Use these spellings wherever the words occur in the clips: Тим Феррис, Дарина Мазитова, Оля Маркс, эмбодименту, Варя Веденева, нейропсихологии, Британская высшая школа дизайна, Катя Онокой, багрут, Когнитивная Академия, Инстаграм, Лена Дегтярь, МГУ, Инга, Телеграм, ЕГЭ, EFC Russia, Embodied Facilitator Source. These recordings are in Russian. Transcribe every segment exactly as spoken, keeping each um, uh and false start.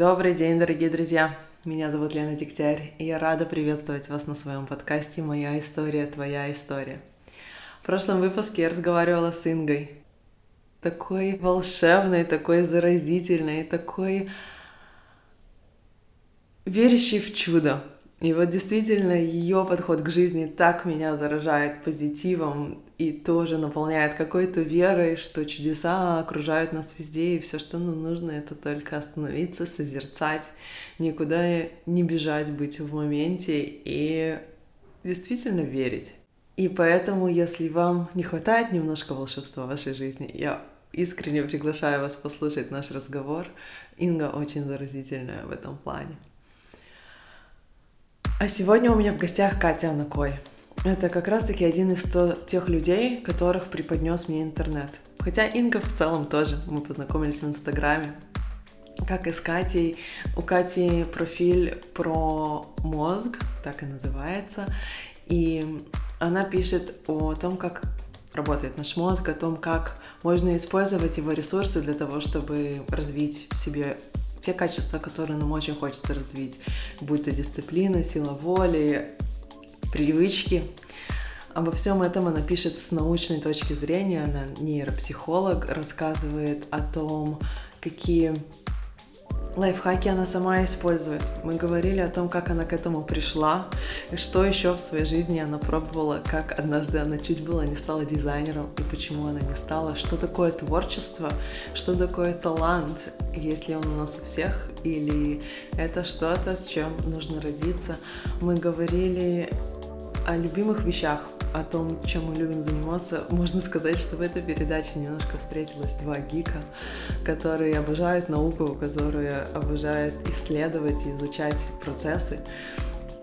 Добрый день, дорогие друзья! Меня зовут Лена Дегтярь, и я рада приветствовать вас на своем подкасте «Моя история, твоя история». В прошлом выпуске я разговаривала с Ингой. Такой волшебной, такой заразительной, такой верящей в чудо. И вот действительно ее подход к жизни так меня заражает позитивом и тоже наполняет какой-то верой, что чудеса окружают нас везде, и все, что нам нужно, это только остановиться, созерцать, никуда не бежать, быть в моменте и действительно верить. И поэтому, если вам не хватает немножко волшебства в вашей жизни, я искренне приглашаю вас послушать наш разговор. Инга очень заразительная в этом плане. А сегодня у меня в гостях Катя Онокой. Это как раз-таки один из тех людей, которых преподнес мне интернет. Хотя Инга в целом тоже. Мы познакомились в Инстаграме. Как и с Катей. У Кати профиль про мозг, так и называется. И она пишет о том, как работает наш мозг, о том, как можно использовать его ресурсы для того, чтобы развить в себе те качества, которые нам очень хочется развить, будь то дисциплина, сила воли, привычки. Обо всем этом она пишет с научной точки зрения, она нейропсихолог, рассказывает о том, какие лайфхаки она сама использует. Мы говорили о том, как она к этому пришла, и что еще в своей жизни она пробовала, как однажды она чуть было не стала дизайнером, и почему она не стала, что такое творчество, что такое талант, есть ли он у нас у всех, или это что-то, с чем нужно родиться. Мы говорили о любимых вещах, о том, чем мы любим заниматься. Можно сказать, что в этой передаче немножко встретилось два гика, которые обожают науку, которые обожают исследовать и изучать процессы.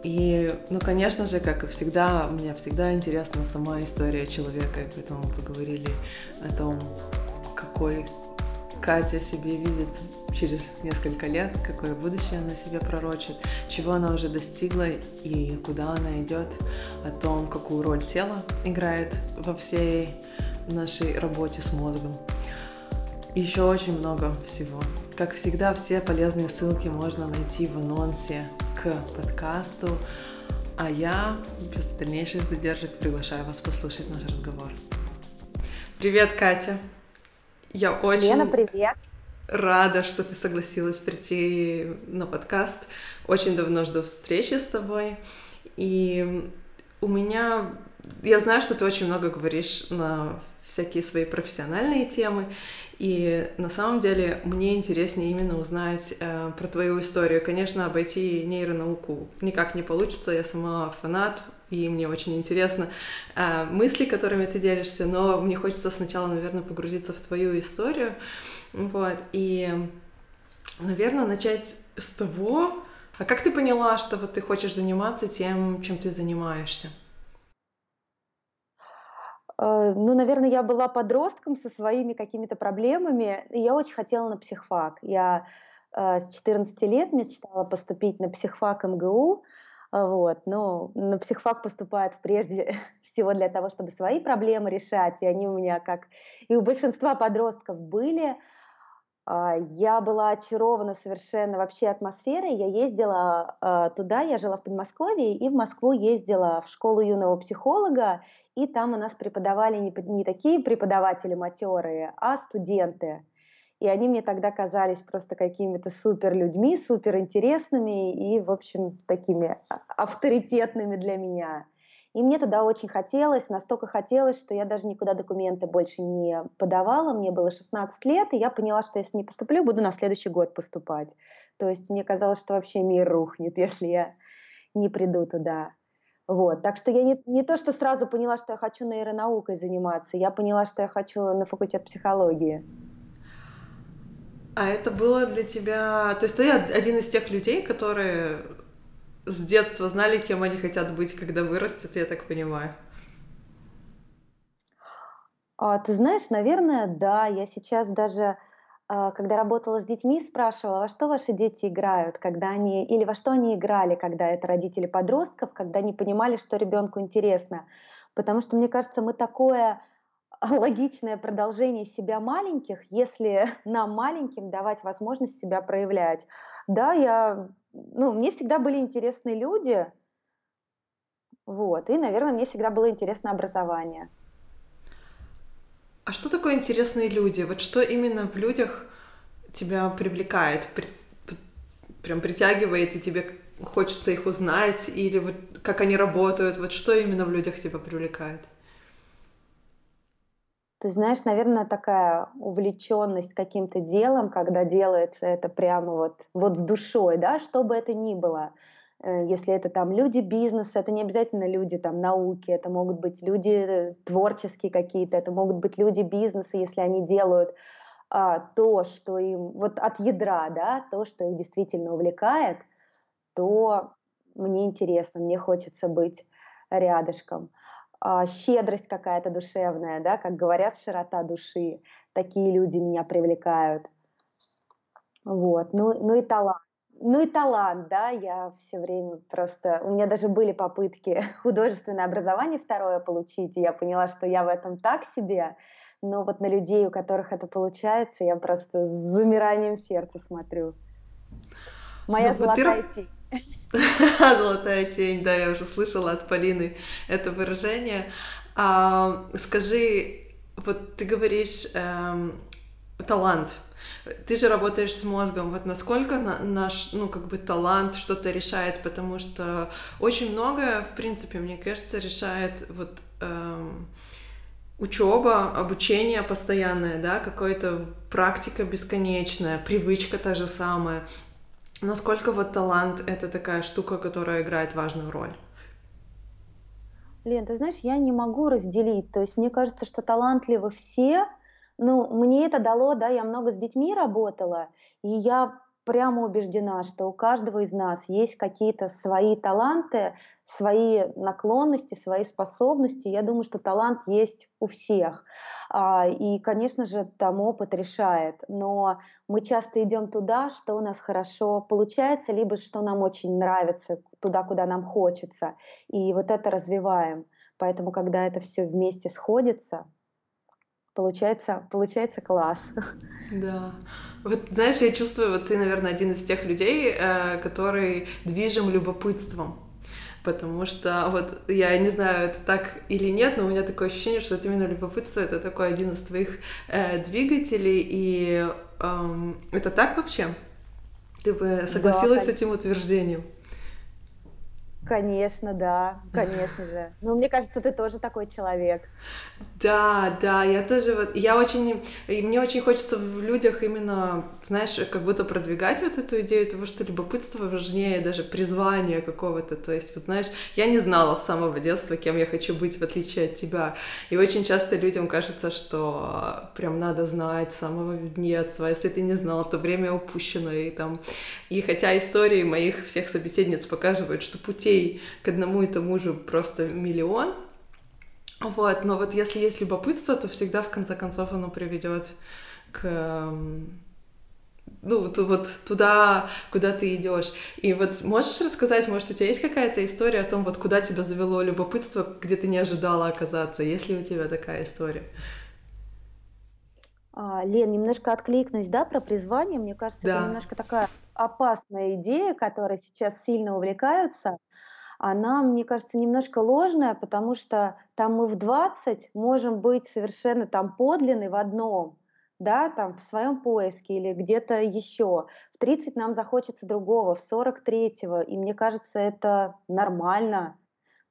И, ну, конечно же, как и всегда, мне всегда интересна сама история человека, и поэтому мы поговорили о том, какой Катя себе видит через несколько лет, какое будущее она себе пророчит, чего она уже достигла и куда она идет, о том, какую роль тело играет во всей нашей работе с мозгом. Еще очень много всего. Как всегда, все полезные ссылки можно найти в анонсе к подкасту, а я без дальнейших задержек приглашаю вас послушать наш разговор. Привет, Катя! Я очень... Лена, привет! Рада, что ты согласилась прийти на подкаст. Очень давно жду встречи с тобой. И у меня... Я знаю, что ты очень много говоришь на всякие свои профессиональные темы. И на самом деле мне интереснее именно узнать э, про твою историю. Конечно, обойти нейронауку никак не получится. Я сама фанат, и мне очень интересно э, мысли, которыми ты делишься. Но мне хочется сначала, наверное, погрузиться в твою историю. Вот, и, наверное, начать с того, а как ты поняла, что вот ты хочешь заниматься тем, чем ты занимаешься? Ну, наверное, я была подростком со своими какими-то проблемами, и я очень хотела на психфак. Я с четырнадцати лет мечтала поступить на психфак эм гэ у, вот, но на психфак поступают прежде всего для того, чтобы свои проблемы решать, и они у меня, как и у большинства подростков, были. Я была очарована совершенно вообще атмосферой. Я ездила туда, я жила в Подмосковье, и в Москву ездила в школу юного психолога, и там у нас преподавали не, не такие преподаватели матерые, а студенты. И они мне тогда казались просто какими-то супер людьми, супер интересными и, в общем, такими авторитетными для меня. И мне туда очень хотелось, настолько хотелось, что я даже никуда документы больше не подавала. Мне было шестнадцать лет, и я поняла, что если не поступлю, буду на следующий год поступать. То есть мне казалось, что вообще мир рухнет, если я не приду туда. Вот. Так что я не, не то, что сразу поняла, что я хочу нейронаукой заниматься, я поняла, что я хочу на факультет психологии. А это было для тебя... То есть ты один из тех людей, которые... с детства знали, кем они хотят быть, когда вырастут, я так понимаю. А, ты знаешь, наверное, да. Я сейчас даже, когда работала с детьми, спрашивала, во что ваши дети играют, когда они... или во что они играли, когда это родители подростков, когда не понимали, что ребенку интересно. Потому что, мне кажется, мы такое логичное продолжение себя маленьких, если нам маленьким давать возможность себя проявлять. Да, я, ну, мне всегда были интересны люди, вот, и, наверное, мне всегда было интересно образование. А что такое интересные люди? Вот что именно в людях тебя привлекает, при, прям притягивает, и тебе хочется их узнать, или вот как они работают, вот что именно в людях тебя привлекает? Ты знаешь, наверное, такая увлеченность каким-то делом, когда делается это прямо вот, вот с душой, да, что бы это ни было. Если это там люди бизнеса, это не обязательно люди там науки, это могут быть люди творческие какие-то, это могут быть люди бизнеса, если они делают а, то, что им, вот от ядра, да, то, что их действительно увлекает, то мне интересно, мне хочется быть рядышком. Щедрость какая-то душевная, да, как говорят, широта души. Такие люди меня привлекают. Вот, ну, ну и талант. Ну и талант, да, я все время просто... У меня даже были попытки художественное образование второе получить, и я поняла, что я в этом так себе, но вот на людей, у которых это получается, я просто с замиранием сердца смотрю. Моя ну, золотая ты... тень. Золотая тень, да, я уже слышала от Полины это выражение. А, скажи, вот ты говоришь эм, талант, ты же работаешь с мозгом, вот насколько на, наш, ну, как бы талант что-то решает, потому что очень многое, в принципе, мне кажется, решает вот эм, учеба, обучение постоянное, да, какая-то практика бесконечная, привычка та же самая. Насколько вот талант — это такая штука, которая играет важную роль? Лен, ты знаешь, я не могу разделить. То есть мне кажется, что талантливы все. Ну, мне это дало, да, я много с детьми работала, и я прямо убеждена, что у каждого из нас есть какие-то свои таланты, свои наклонности, свои способности. Я думаю, что талант есть у всех. И, конечно же, там опыт решает. Но мы часто идем туда, что у нас хорошо получается, либо что нам очень нравится, туда, куда нам хочется. И вот это развиваем. Поэтому, когда это все вместе сходится, получается, получается класс. Да. Вот, знаешь, я чувствую, вот ты, наверное, один из тех людей, который движим любопытством. Потому что, вот, я не знаю, это так или нет, но у меня такое ощущение, что это именно любопытство, это такой один из твоих э, двигателей, и э, это так вообще? Ты бы согласилась, да, с этим утверждением? Конечно, да, конечно же. Ну, мне кажется, ты тоже такой человек. Да, да, я тоже, вот, я очень, и мне очень хочется в людях именно, знаешь, как будто продвигать вот эту идею того, что любопытство важнее даже призвания какого-то, то есть, вот знаешь, я не знала с самого детства, кем я хочу быть, в отличие от тебя, и очень часто людям кажется, что прям надо знать с самого детства, если ты не знала, то время упущено, и там, и хотя истории моих всех собеседниц показывают, что путей к одному и тому же просто миллион, вот, но вот если есть любопытство, то всегда в конце концов оно приведет к, ну, вот туда, куда ты идешь. И вот можешь рассказать, может, у тебя есть какая-то история о том, вот куда тебя завело любопытство, где ты не ожидала оказаться, есть ли у тебя такая история? А, Лен, немножко откликнусь, да, про призвание, мне кажется, да. Это немножко такая опасная идея, которой сейчас сильно увлекаются, она, мне кажется, немножко ложная, потому что там мы в двадцать можем быть совершенно там подлинны в одном, да, там в своем поиске или где-то еще. В тридцать нам захочется другого, в сорок третьего, и мне кажется, это нормально.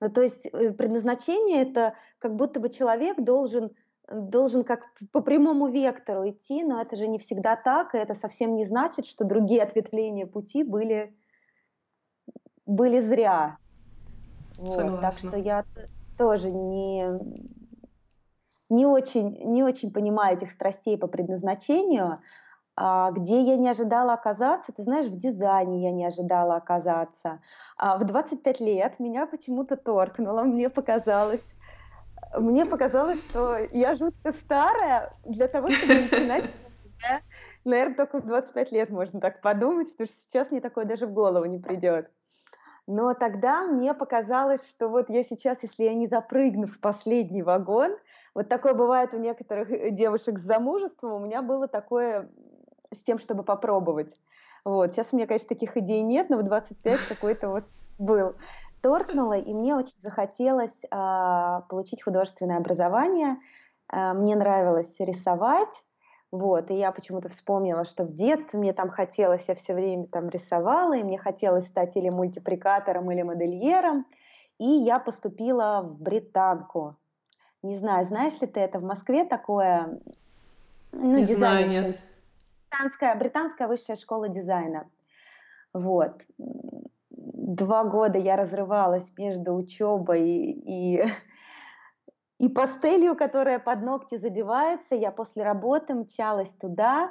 Ну, то есть предназначение — это как будто бы человек должен... должен как по прямому вектору идти, но это же не всегда так, и это совсем не значит, что другие ответвления пути были, были зря. Вот, так что я тоже не, не, очень, не очень понимаю этих страстей по предназначению. А где я не ожидала оказаться, ты знаешь, в дизайне я не ожидала оказаться. А в двадцать пять лет меня почему-то торкнуло, мне показалось, Мне показалось, что я жутко старая для того, чтобы начинать. Да? Наверное, только в двадцать пять лет можно так подумать, потому что сейчас мне такое даже в голову не придет. Но тогда мне показалось, что вот я сейчас, если я не запрыгну в последний вагон, Вот такое бывает у некоторых девушек с замужеством. У меня было такое с тем, чтобы попробовать. Вот. Сейчас у меня, конечно, таких идей нет, но в двадцать пять какой-то вот был. Торкнула, и мне очень захотелось э, получить художественное образование. Э, мне нравилось рисовать. Вот, и я почему-то вспомнила, что в детстве мне там хотелось, я все время там рисовала, и мне хотелось стать или мультипликатором, или модельером, и я поступила в Британку. Не знаю, знаешь ли ты это, в Москве такое? Ну, не знаю, нет. Британская, Британская высшая школа дизайна. Вот. Два года я разрывалась между учебой и... и... И пастелью, которая под ногти забивается, я после работы мчалась туда,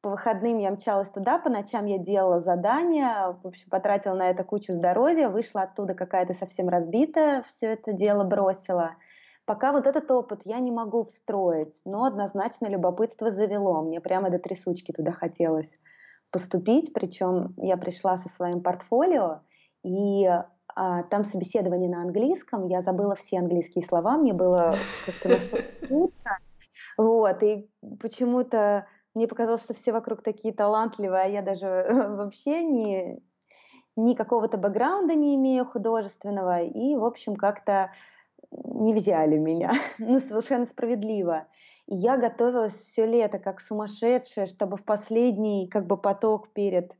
по выходным я мчалась туда, по ночам я делала задания, в общем, потратила на это кучу здоровья, вышла оттуда какая-то совсем разбитая, все это дело бросила. Пока вот этот опыт я не могу встроить, но однозначно любопытство завело, мне прямо до трясучки туда хотелось поступить, причем я пришла со своим портфолио, и... Там собеседование на английском, я забыла все английские слова, мне было как-то настолько трудно. Вот, и почему-то мне показалось, что все вокруг такие талантливые, а я даже вообще ни, ни какого-то бэкграунда не имею художественного, и, в общем, как-то не взяли меня, ну, совершенно справедливо. И я готовилась все лето как сумасшедшая, чтобы в последний как бы поток перед...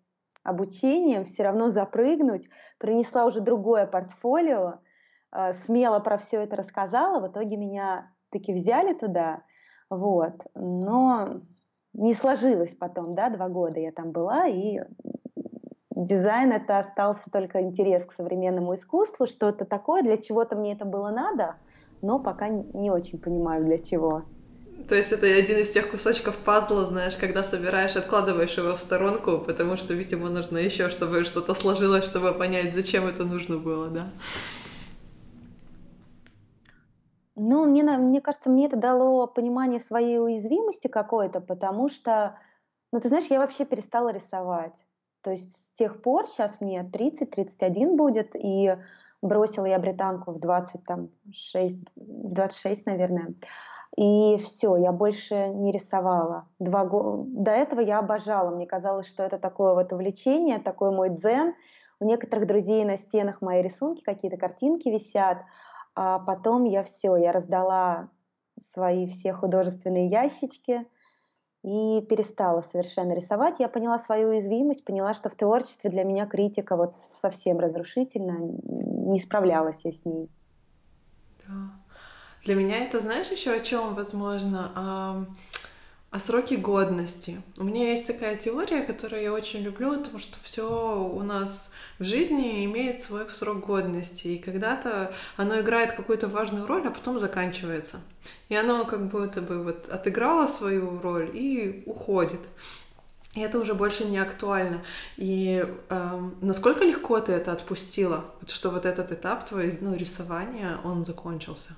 обучением, все равно запрыгнуть, принесла уже другое портфолио, смело про все это рассказала, в итоге меня таки взяли туда, вот, но не сложилось потом, да, два года я там была, и дизайн это остался только интерес к современному искусству, что-то такое, для чего-то мне это было надо, но пока не очень понимаю, для чего. То есть это один из тех кусочков пазла, знаешь, когда собираешь, откладываешь его в сторонку, потому что, видимо, нужно еще, чтобы что-то сложилось, чтобы понять, зачем это нужно было, да? Ну, мне, мне кажется, мне это дало понимание своей уязвимости какой-то, потому что, ну, ты знаешь, я вообще перестала рисовать. То есть с тех пор, сейчас мне тридцать, тридцать один будет, и бросила я британку в двадцать шесть, наверное. И все, я больше не рисовала. Два года до этого я обожала. Мне казалось, что это такое вот увлечение, такой мой дзен. У некоторых друзей на стенах мои рисунки, какие-то картинки висят. А потом я все, я раздала свои все художественные ящички и перестала совершенно рисовать. Я поняла свою уязвимость, поняла, что в творчестве для меня критика вот совсем разрушительна. Не справлялась я с ней. Да. Для меня это, знаешь, еще о чем возможно? О, о сроке годности. У меня есть такая теория, которую я очень люблю, потому что все у нас в жизни имеет свой срок годности, и когда-то оно играет какую-то важную роль, а потом заканчивается. И оно как будто бы вот отыграло свою роль и уходит. И это уже больше не актуально. И э, насколько легко ты это отпустила, что вот этот этап твоего, ну, рисования, он закончился?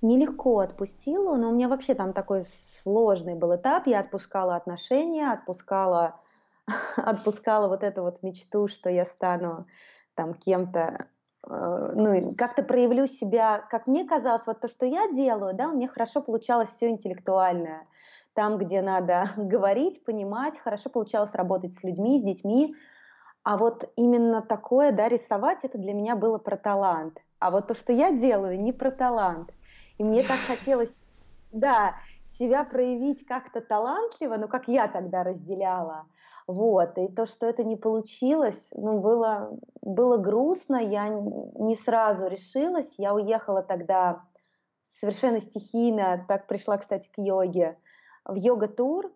Нелегко отпустила, но у меня вообще там такой сложный был этап. Я отпускала отношения, отпускала, отпускала вот эту вот мечту, что я стану там кем-то, э, ну, как-то проявлю себя. Как мне казалось, вот то, что я делаю, да, у меня хорошо получалось все интеллектуальное. Там, где надо говорить, понимать, хорошо получалось работать с людьми, с детьми. А вот именно такое, да, рисовать, это для меня было про талант. А вот то, что я делаю, не про талант. И мне так хотелось, да, себя проявить как-то талантливо, ну, как я тогда разделяла, вот, и то, что это не получилось, ну, было, было грустно, я не сразу решилась, я уехала тогда совершенно стихийно, так пришла, кстати, к йоге, в йога-тур,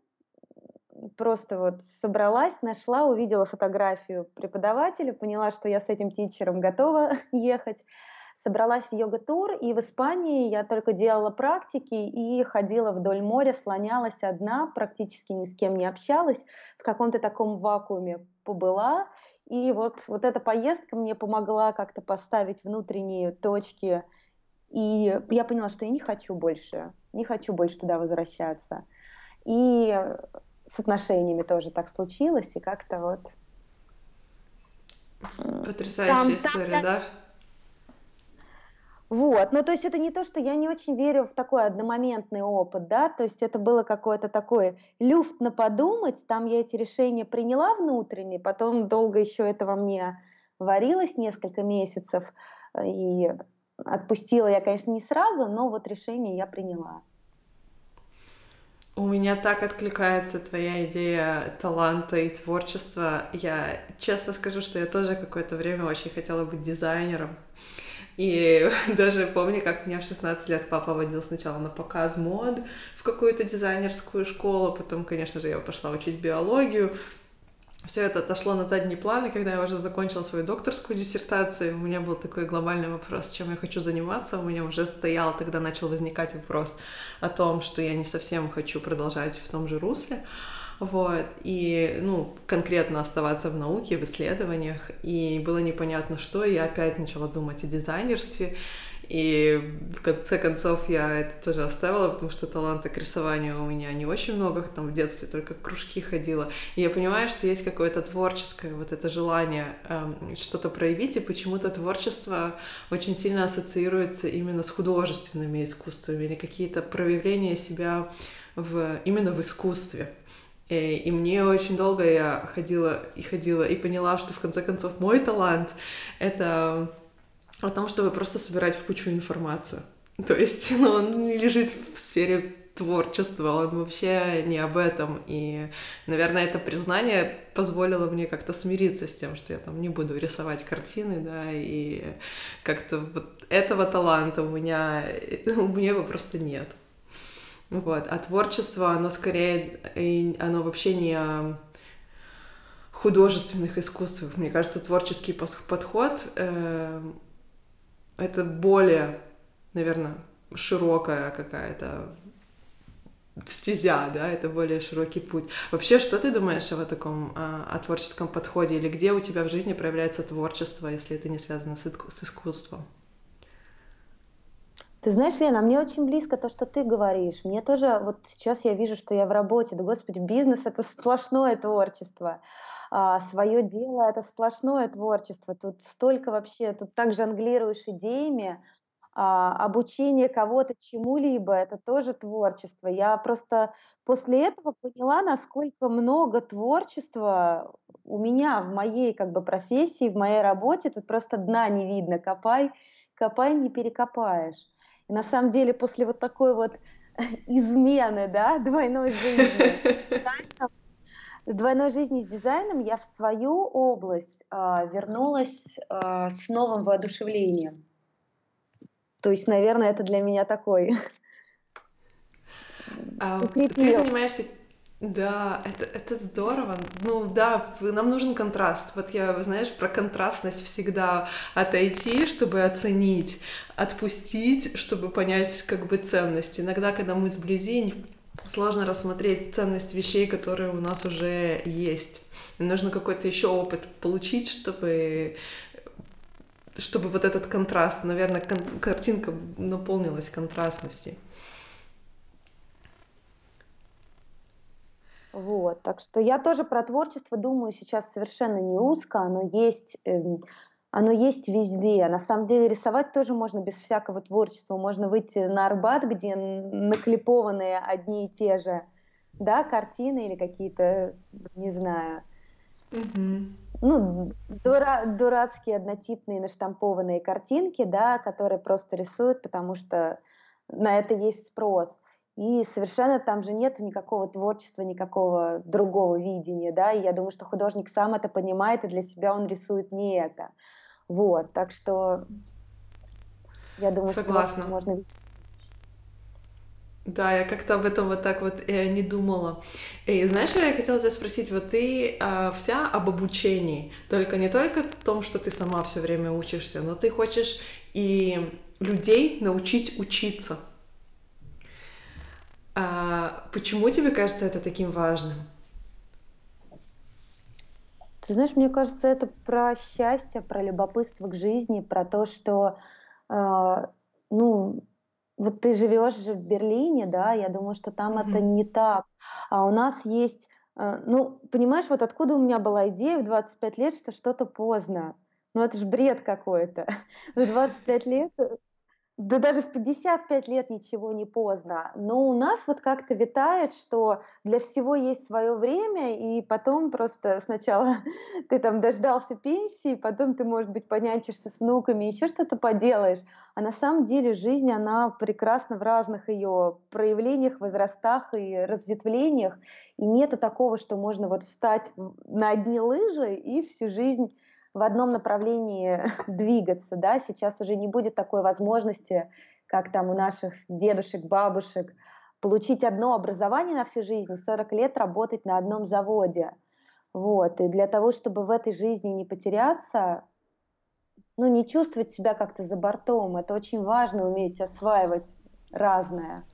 просто вот собралась, нашла, увидела фотографию преподавателя, поняла, что я с этим тичером готова ехать. Собралась в йога-тур, и в Испании я только делала практики и ходила вдоль моря, слонялась одна, практически ни с кем не общалась, в каком-то таком вакууме побыла. И вот, вот эта поездка мне помогла как-то поставить внутренние точки. И я поняла, что я не хочу больше, не хочу больше туда возвращаться. И с отношениями тоже так случилось, и как-то вот... Потрясающая там, история, там, да? Вот, ну то есть это не то, что я не очень верю в такой одномоментный опыт, да, то есть это было какое-то такое люфтно подумать, там я эти решения приняла внутренне, потом долго еще это во мне варилось, несколько месяцев, и отпустила я, конечно, не сразу, но вот решение я приняла. У меня так откликается твоя идея таланта и творчества. Я честно скажу, что я тоже какое-то время очень хотела быть дизайнером. И даже помню, как меня в шестнадцать лет папа водил сначала на показ мод в какую-то дизайнерскую школу, потом, конечно же, я пошла учить биологию. Все это отошло на задний план, и когда я уже закончила свою докторскую диссертацию, у меня был такой глобальный вопрос, чем я хочу заниматься. У меня уже стоял, тогда начал возникать вопрос о том, что я не совсем хочу продолжать в том же русле. Вот. И, ну, конкретно оставаться в науке, в исследованиях. И было непонятно, что. И я опять начала думать о дизайнерстве. И в конце концов я это тоже оставила, потому что таланта к рисованию у меня не очень много. Там в детстве только кружки ходила. И я понимаю, что есть какое-то творческое вот это желание эм, что-то проявить. И почему-то творчество очень сильно ассоциируется именно с художественными искусствами или какие-то проявления себя в, именно в искусстве. И мне очень долго я ходила и ходила и поняла, что в конце концов мой талант — это о том, чтобы просто собирать в кучу информацию. То есть, ну, он не лежит в сфере творчества, он вообще не об этом. И, наверное, это признание позволило мне как-то смириться с тем, что я там не буду рисовать картины, да, и как-то вот этого таланта у меня, у меня его просто нет. Вот. А творчество, оно скорее, оно вообще не о художественных искусствах. Мне кажется, творческий подход э, — это более, наверное, широкая какая-то стезя, да, это более широкий путь. Вообще, что ты думаешь о таком, о творческом подходе? Или где у тебя в жизни проявляется творчество, если это не связано с искусством? Ты знаешь, Лена, мне очень близко то, что ты говоришь. Мне тоже, вот сейчас я вижу, что я в работе. Да, господи, бизнес – это сплошное творчество. А свое дело – это сплошное творчество. Тут столько вообще, тут так жонглируешь идеями. А обучение кого-то чему-либо – это тоже творчество. Я просто после этого поняла, насколько много творчества у меня в моей как бы профессии, в моей работе. Тут просто дна не видно. Копай, копай, не перекопаешь. На самом деле, после вот такой вот измены, да, двойной жизни с дизайном, двойной жизни с дизайном я в свою область а, вернулась а, с новым воодушевлением. То есть, наверное, это для меня такой а, укрепление. Ты занимаешься... Да, это, это здорово. Ну да, нам нужен контраст. Вот я, знаешь, про контрастность всегда отойти, чтобы оценить, отпустить, чтобы понять как бы ценность. Иногда, когда мы сблизи, сложно рассмотреть ценность вещей, которые у нас уже есть. Нужно какой-то еще опыт получить, чтобы... чтобы вот этот контраст, наверное, кон- картинка наполнилась контрастностью. Вот, так что я тоже про творчество думаю сейчас совершенно не узко, оно есть, оно есть везде. На самом деле рисовать тоже можно без всякого творчества, можно выйти на Арбат, где наклепованы одни и те же, да, картины или какие-то, не знаю, mm-hmm. ну, дура, дурацкие однотипные наштампованные картинки, да, которые просто рисуют, потому что на это есть спрос. И совершенно там же нет никакого творчества, никакого другого видения, да, и я думаю, что художник сам это понимает, и для себя он рисует не это. Вот, так что я думаю, согласна. Что можно... Да, я как-то об этом вот так вот э, не думала. И знаешь, я хотела тебя спросить, вот ты э, вся об обучении, только не только в том, что ты сама все время учишься, но ты хочешь и людей научить учиться. А почему тебе кажется это таким важным? Ты знаешь, мне кажется, это про счастье, про любопытство к жизни, про то, что, э, ну, вот ты живешь же в Берлине, да, я думаю, что там mm-hmm. это не так. А у нас есть, э, ну, понимаешь, вот откуда у меня была идея в двадцать пять лет, что что-то поздно? Ну, это ж бред какой-то. В двадцать пять лет... Да даже в пятьдесят пять лет ничего не поздно, но у нас вот как-то витает, что для всего есть свое время, и потом просто сначала ты там дождался пенсии, потом ты, может быть, понянчишься с внуками, еще что-то поделаешь, а на самом деле жизнь, она прекрасна в разных ее проявлениях, возрастах и разветвлениях, и нету такого, что можно вот встать на одни лыжи и всю жизнь в одном направлении двигаться, да, сейчас уже не будет такой возможности, как там у наших дедушек, бабушек, получить одно образование на всю жизнь, сорок лет работать на одном заводе, вот, и для того, чтобы в этой жизни не потеряться, ну, не чувствовать себя как-то за бортом, это очень важно, уметь осваивать разное,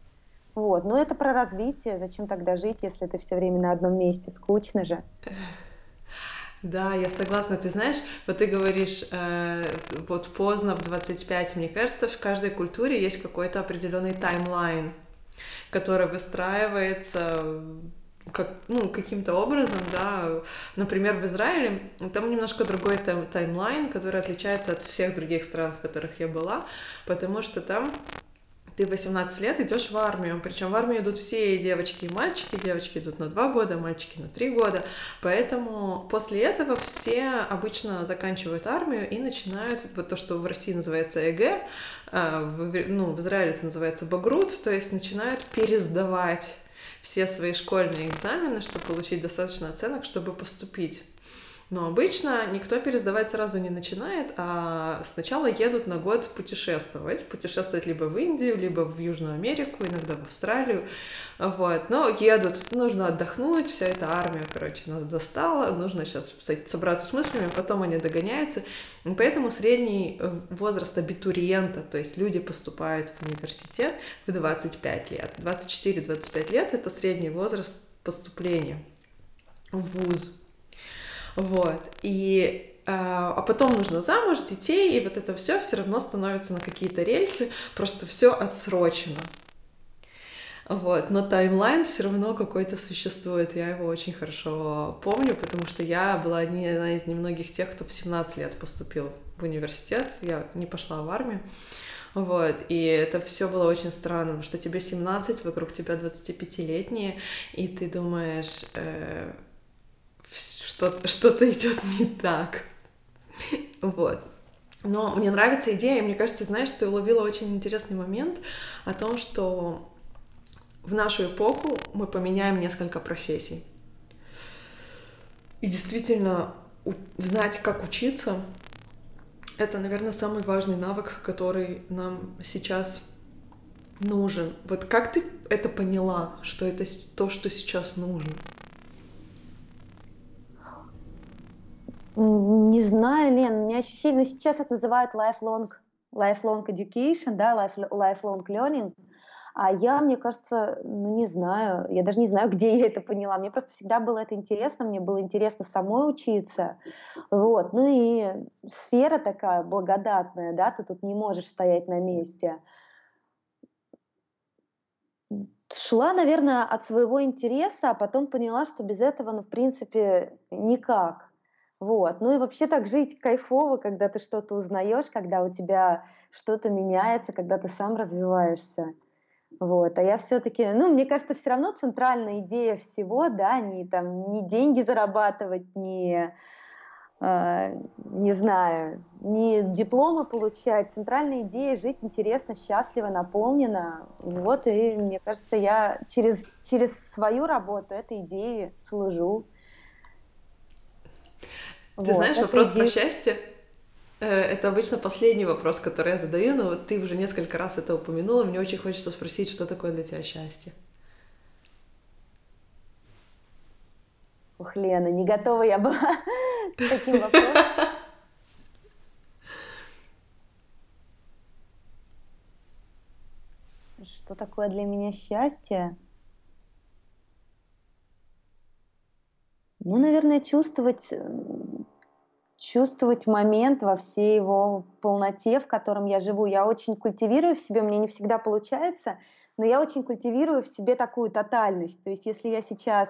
вот, но это про развитие, зачем тогда жить, если ты все время на одном месте, скучно же. Да, я согласна. Ты знаешь, вот ты говоришь, э, вот поздно в двадцать пять, мне кажется, в каждой культуре есть какой-то определенный таймлайн, который выстраивается как, ну, каким-то образом, да. Например, в Израиле там немножко другой тайм- таймлайн, который отличается от всех других стран, в которых я была, потому что там ты восемнадцать лет идешь в армию, причем в армию идут все девочки и мальчики, девочки идут на два года, мальчики на три года, поэтому после этого все обычно заканчивают армию и начинают вот то, что в России называется ЕГЭ, в, ну, в Израиле это называется багрут, то есть начинают пересдавать все свои школьные экзамены, чтобы получить достаточно оценок, чтобы поступить. Но обычно никто пересдавать сразу не начинает, а сначала едут на год путешествовать. Путешествовать либо в Индию, либо в Южную Америку, иногда в Австралию. Вот. Но едут, нужно отдохнуть, вся эта армия, короче, нас достала, нужно сейчас собраться с мыслями, потом они догоняются. И поэтому средний возраст абитуриента, то есть люди поступают в университет в двадцать пять лет. двадцать четыре - двадцать пять лет – это средний возраст поступления в вуз. Вот, и э, а потом нужно замуж, детей, и вот это все все равно становится на какие-то рельсы, просто все отсрочено. Вот, но таймлайн все равно какой-то существует, я его очень хорошо помню, потому что я была одна из немногих тех, кто в семнадцать лет поступил в университет, я не пошла в армию. Вот, и это все было очень странно, потому что тебе семнадцать, вокруг тебя двадцатипятилетние, и ты думаешь... Э, Что-то, что-то идет не так. Вот. Но мне нравится идея, и мне кажется, знаешь, ты уловила очень интересный момент о том, что в нашу эпоху мы поменяем несколько профессий. И действительно, у- знать, как учиться, это, наверное, самый важный навык, который нам сейчас нужен. Вот как ты это поняла, что это то, что сейчас нужно? Не знаю, Лен, у меня ощущение, но сейчас это называют lifelong, lifelong education, да, life, lifelong learning, а я, мне кажется, ну не знаю, я даже не знаю, где я это поняла, мне просто всегда было это интересно, мне было интересно самой учиться, вот, ну и сфера такая благодатная, да, ты тут не можешь стоять на месте. Шла, наверное, от своего интереса, а потом поняла, что без этого, ну, в принципе, никак. Вот. Ну и вообще так жить кайфово, когда ты что-то узнаешь, когда у тебя что-то меняется, когда ты сам развиваешься. Вот. А я все-таки, ну, мне кажется, все равно центральная идея всего, да, не, там, не деньги зарабатывать, не, э, не знаю, не дипломы получать. Центральная идея жить интересно, счастливо, наполненно. Вот, и мне кажется, я через, через свою работу этой идее служу. Ты вот, знаешь, вопрос про счастье, это обычно последний вопрос, который я задаю, но вот ты уже несколько раз это упомянула, мне очень хочется спросить, что такое для тебя счастье? Ух, Лена, не готова я была к таким вопросам. Что такое для меня счастье? Ну, наверное, чувствовать... чувствовать момент во всей его полноте, в котором я живу. Я очень культивирую в себе, мне не всегда получается, но я очень культивирую в себе такую тотальность. То есть если я сейчас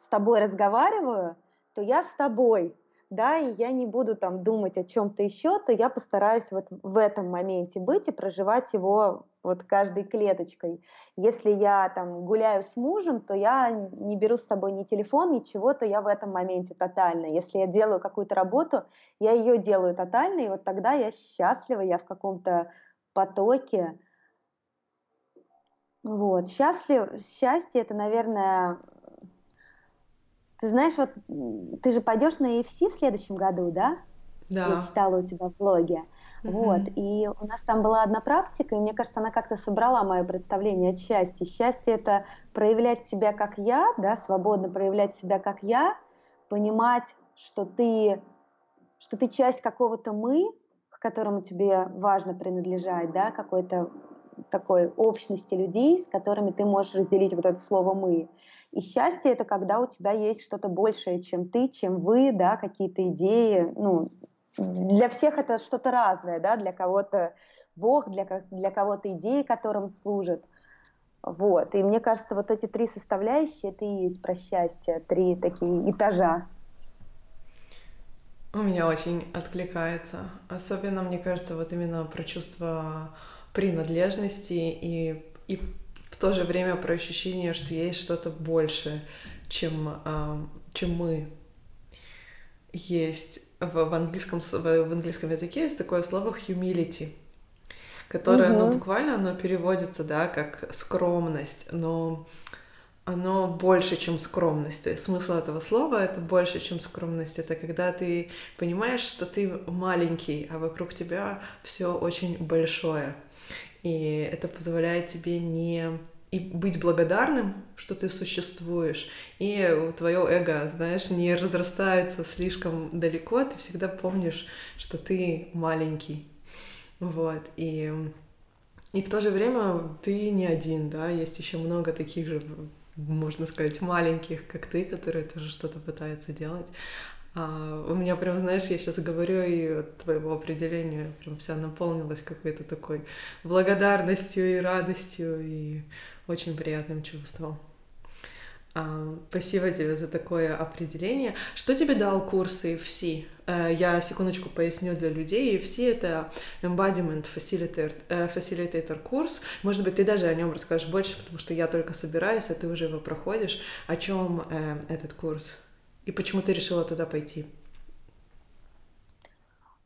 с тобой разговариваю, то я с тобой. да, и я не буду там думать о чем-то еще, то я постараюсь вот в этом моменте быть и проживать его вот каждой клеточкой. Если я там гуляю с мужем, то я не беру с собой ни телефон, ничего, то я в этом моменте тотально. Если я делаю какую-то работу, я ее делаю тотально, и вот тогда я счастлива, я в каком-то потоке. Вот, счастлив, счастье — это, наверное... Ты знаешь, вот ты же пойдешь на и эф си в следующем году, да? Да. Я читала у тебя в блоге. Uh-huh. Вот, и у нас там была одна практика, и мне кажется, она как-то собрала мое представление от счастья. Счастье — это проявлять себя как я, да, свободно проявлять себя как я, понимать, что ты, что ты часть какого-то «мы», к которому тебе важно принадлежать, да, какой-то такой общности людей, с которыми ты можешь разделить вот это слово «мы». И счастье — это когда у тебя есть что-то большее, чем ты, чем вы, да, какие-то идеи. Ну, для всех это что-то разное, да, для кого-то Бог, для, для кого-то идеи, которым служит. Вот. И мне кажется, вот эти три составляющие — это и есть про счастье, три такие этажа. У меня очень откликается. Особенно, мне кажется, вот именно про чувство принадлежности и, и в то же время про ощущение, что есть что-то больше, чем, э, чем мы. Есть в, в, английском, в, в английском языке есть такое слово humility, которое, угу. ну, буквально оно переводится, да, как скромность, но оно больше, чем скромность. То есть смысл этого слова — это больше, чем скромность. Это когда ты понимаешь, что ты маленький, а вокруг тебя все очень большое. И это позволяет тебе не и быть благодарным, что ты существуешь, и твое эго, знаешь, не разрастается слишком далеко, ты всегда помнишь, что ты маленький. Вот. И, и в то же время ты не один, да, есть еще много таких же, можно сказать, маленьких, как ты, которые тоже что-то пытаются делать. А у меня прям, знаешь, я сейчас говорю, и от твоего определения прям вся наполнилась какой-то такой благодарностью и радостью, и очень приятным чувством. А, спасибо тебе за такое определение. Что тебе дал курс и эф си? Я секундочку поясню для людей. и эф си — это Embodiment Facilitator, Facilitator курс. Может быть, ты даже о нем расскажешь больше, потому что я только собираюсь, а ты уже его проходишь. О чем э, этот курс? И почему ты решила туда пойти?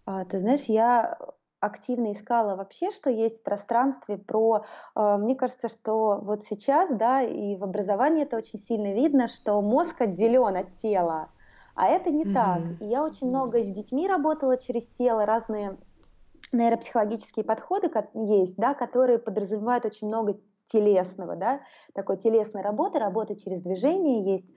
Ты знаешь, я активно искала вообще, что есть в пространстве про... Мне кажется, что вот сейчас, да, и в образовании это очень сильно видно, что мозг отделен от тела, а это не mm-hmm. так. И я очень много с детьми работала через тело, разные нейропсихологические подходы есть, да, которые подразумевают очень много телесного, да, такой телесной работы, работы через движение, есть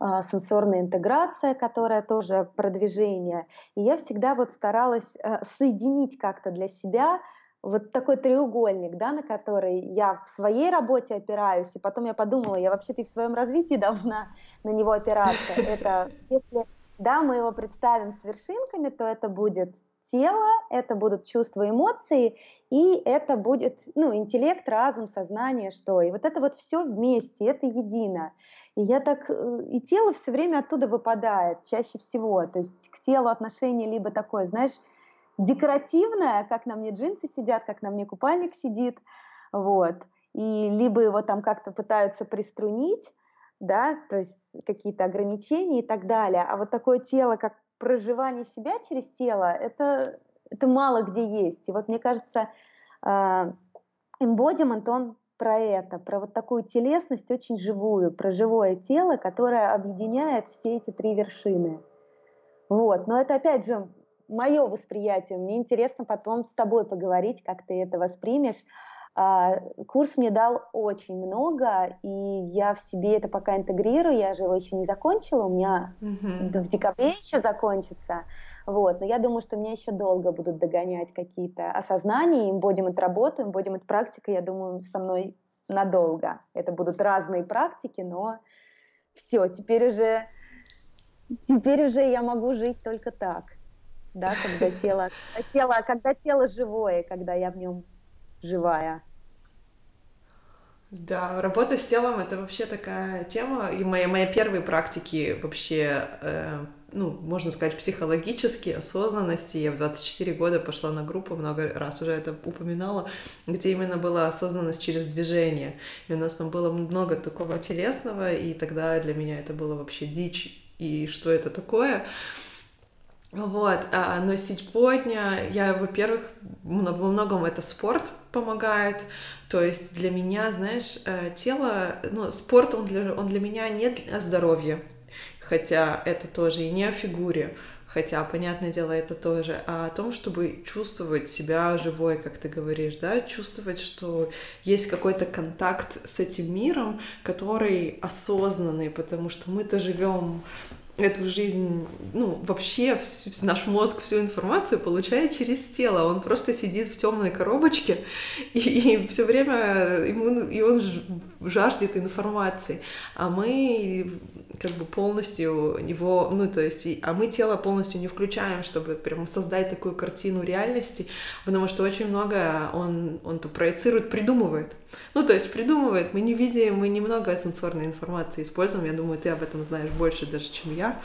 э, сенсорная интеграция, которая тоже про движение. И я всегда вот старалась э, соединить как-то для себя вот такой треугольник, да, на который я в своей работе опираюсь, и потом я подумала, я вообще-то и в своем развитии должна на него опираться. Это если, да, мы его представим с вершинками, то это будет тело, это будут чувства, эмоции, и это будет, ну, интеллект, разум, сознание, что. И вот это вот все вместе, это едино. И я так, и тело все время оттуда выпадает, чаще всего. То есть к телу отношение либо такое, знаешь, декоративное, как на мне джинсы сидят, как на мне купальник сидит, вот. И либо его там как-то пытаются приструнить, да, то есть какие-то ограничения и так далее. А вот такое тело, как проживание себя через тело, это, это мало где есть. И вот мне кажется, эмбодимент, он про это, про вот такую телесность очень живую, про живое тело, которое объединяет все эти три вершины. Вот. Но это, опять же, мое восприятие. Мне интересно потом с тобой поговорить, как ты это воспримешь. Курс мне дал очень много, и я в себе это пока интегрирую, я же его еще не закончила, у меня mm-hmm. в декабре еще закончится, вот. Но я думаю, что меня еще долго будут догонять какие-то осознания, embodiment работу, embodiment практика, я думаю, со мной надолго. Это будут разные практики, но все, теперь уже, теперь уже я могу жить только так, да, когда тело, тело, когда тело живое, когда я в нем живая. Да, работа с телом — это вообще такая тема. И мои, мои первые практики вообще э, ну, можно сказать, психологически осознанности. Я в двадцать четыре года пошла на группу, много раз уже это упоминала, где именно была осознанность через движение. И у нас там было много такого телесного, и тогда для меня это было вообще дичь, и что это такое. Вот, но сегодня я, во-первых, во многом это спорт помогает, то есть для меня, знаешь, тело, ну, спорт, он для, он для меня не о здоровье, хотя это тоже, и не о фигуре, хотя, понятное дело, это тоже, а о том, чтобы чувствовать себя живой, как ты говоришь, да, чувствовать, что есть какой-то контакт с этим миром, который осознанный, потому что мы-то живем эту жизнь, ну, вообще всю, наш мозг всю информацию получает через тело, он просто сидит в темной коробочке, и, и все время ему, и он жаждет информации, а мы как бы полностью его, ну, то есть, а мы тело полностью не включаем, чтобы прям создать такую картину реальности, потому что очень много он, он то проецирует, придумывает. Ну, то есть придумывает, мы не видим, мы немного сенсорной информации используем, я думаю, ты об этом знаешь больше даже, чем я.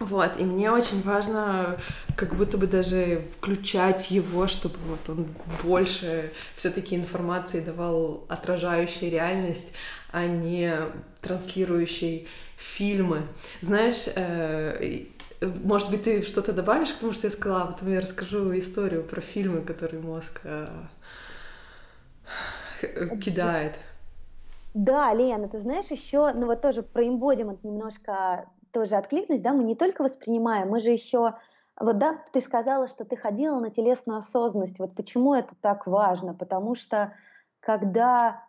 Вот, и мне очень важно как будто бы даже включать его, чтобы вот он больше все-таки информации давал, отражающей реальность, а не транслирующей фильмы. Знаешь, э- может быть, ты что-то добавишь к тому, что я сказала, потом я расскажу историю про фильмы, которые мозг... Э- кидает. Да, Лена, ты знаешь, еще, ну вот тоже про embodiment немножко тоже откликнусь, да, мы не только воспринимаем, мы же еще, вот да, ты сказала, что ты ходила на телесную осознанность, вот почему это так важно, потому что когда,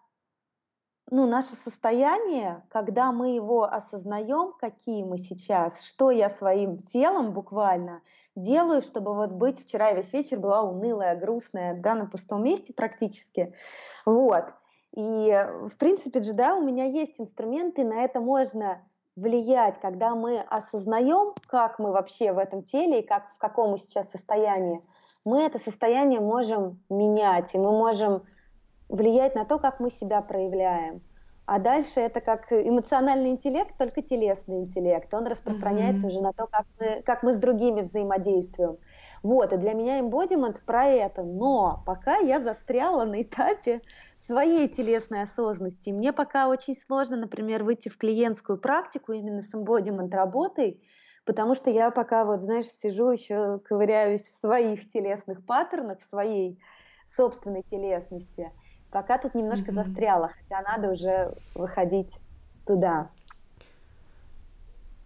ну, наше состояние, когда мы его осознаем, какие мы сейчас, что я своим телом буквально делаю, чтобы вот быть вчера весь вечер была унылая, грустная, да, на пустом месте практически, вот, и в принципе же, да, у меня есть инструменты, на это можно влиять, когда мы осознаем, как мы вообще в этом теле и как, в каком мы сейчас состоянии, мы это состояние можем менять, и мы можем влиять на то, как мы себя проявляем. А дальше это как эмоциональный интеллект, только телесный интеллект. Он распространяется mm-hmm. уже на то, как мы, как мы с другими взаимодействуем. Вот, и для меня embodiment про это. Но пока я застряла на этапе своей телесной осознанности. Мне пока очень сложно, например, выйти в клиентскую практику именно с embodiment работой, потому что я пока, вот, знаешь, сижу еще, ковыряюсь в своих телесных паттернах, в своей собственной телесности. Пока тут немножко mm-hmm. застряла, хотя надо уже выходить туда.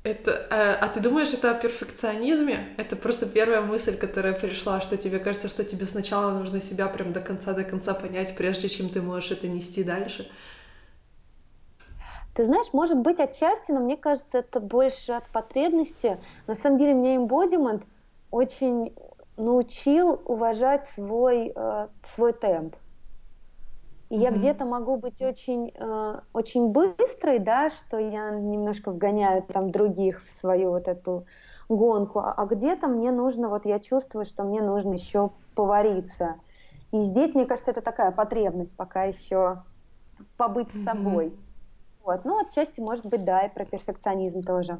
Это, а, а ты думаешь, это о перфекционизме? Это просто первая мысль, которая пришла, что тебе кажется, что тебе сначала нужно себя прям до конца, до конца понять, прежде чем ты можешь это нести дальше? Ты знаешь, может быть, отчасти, но мне кажется, это больше от потребности. На самом деле, мне embodiment очень научил уважать свой, э, свой темп. И я mm-hmm. где-то могу быть очень, э, очень быстрой, да, что я немножко вгоняю там других в свою вот эту гонку, а, а где-то мне нужно, вот я чувствую, что мне нужно еще повариться. И здесь, мне кажется, это такая потребность пока еще побыть с собой. Mm-hmm. Вот. Ну, отчасти, может быть, да, и про перфекционизм тоже.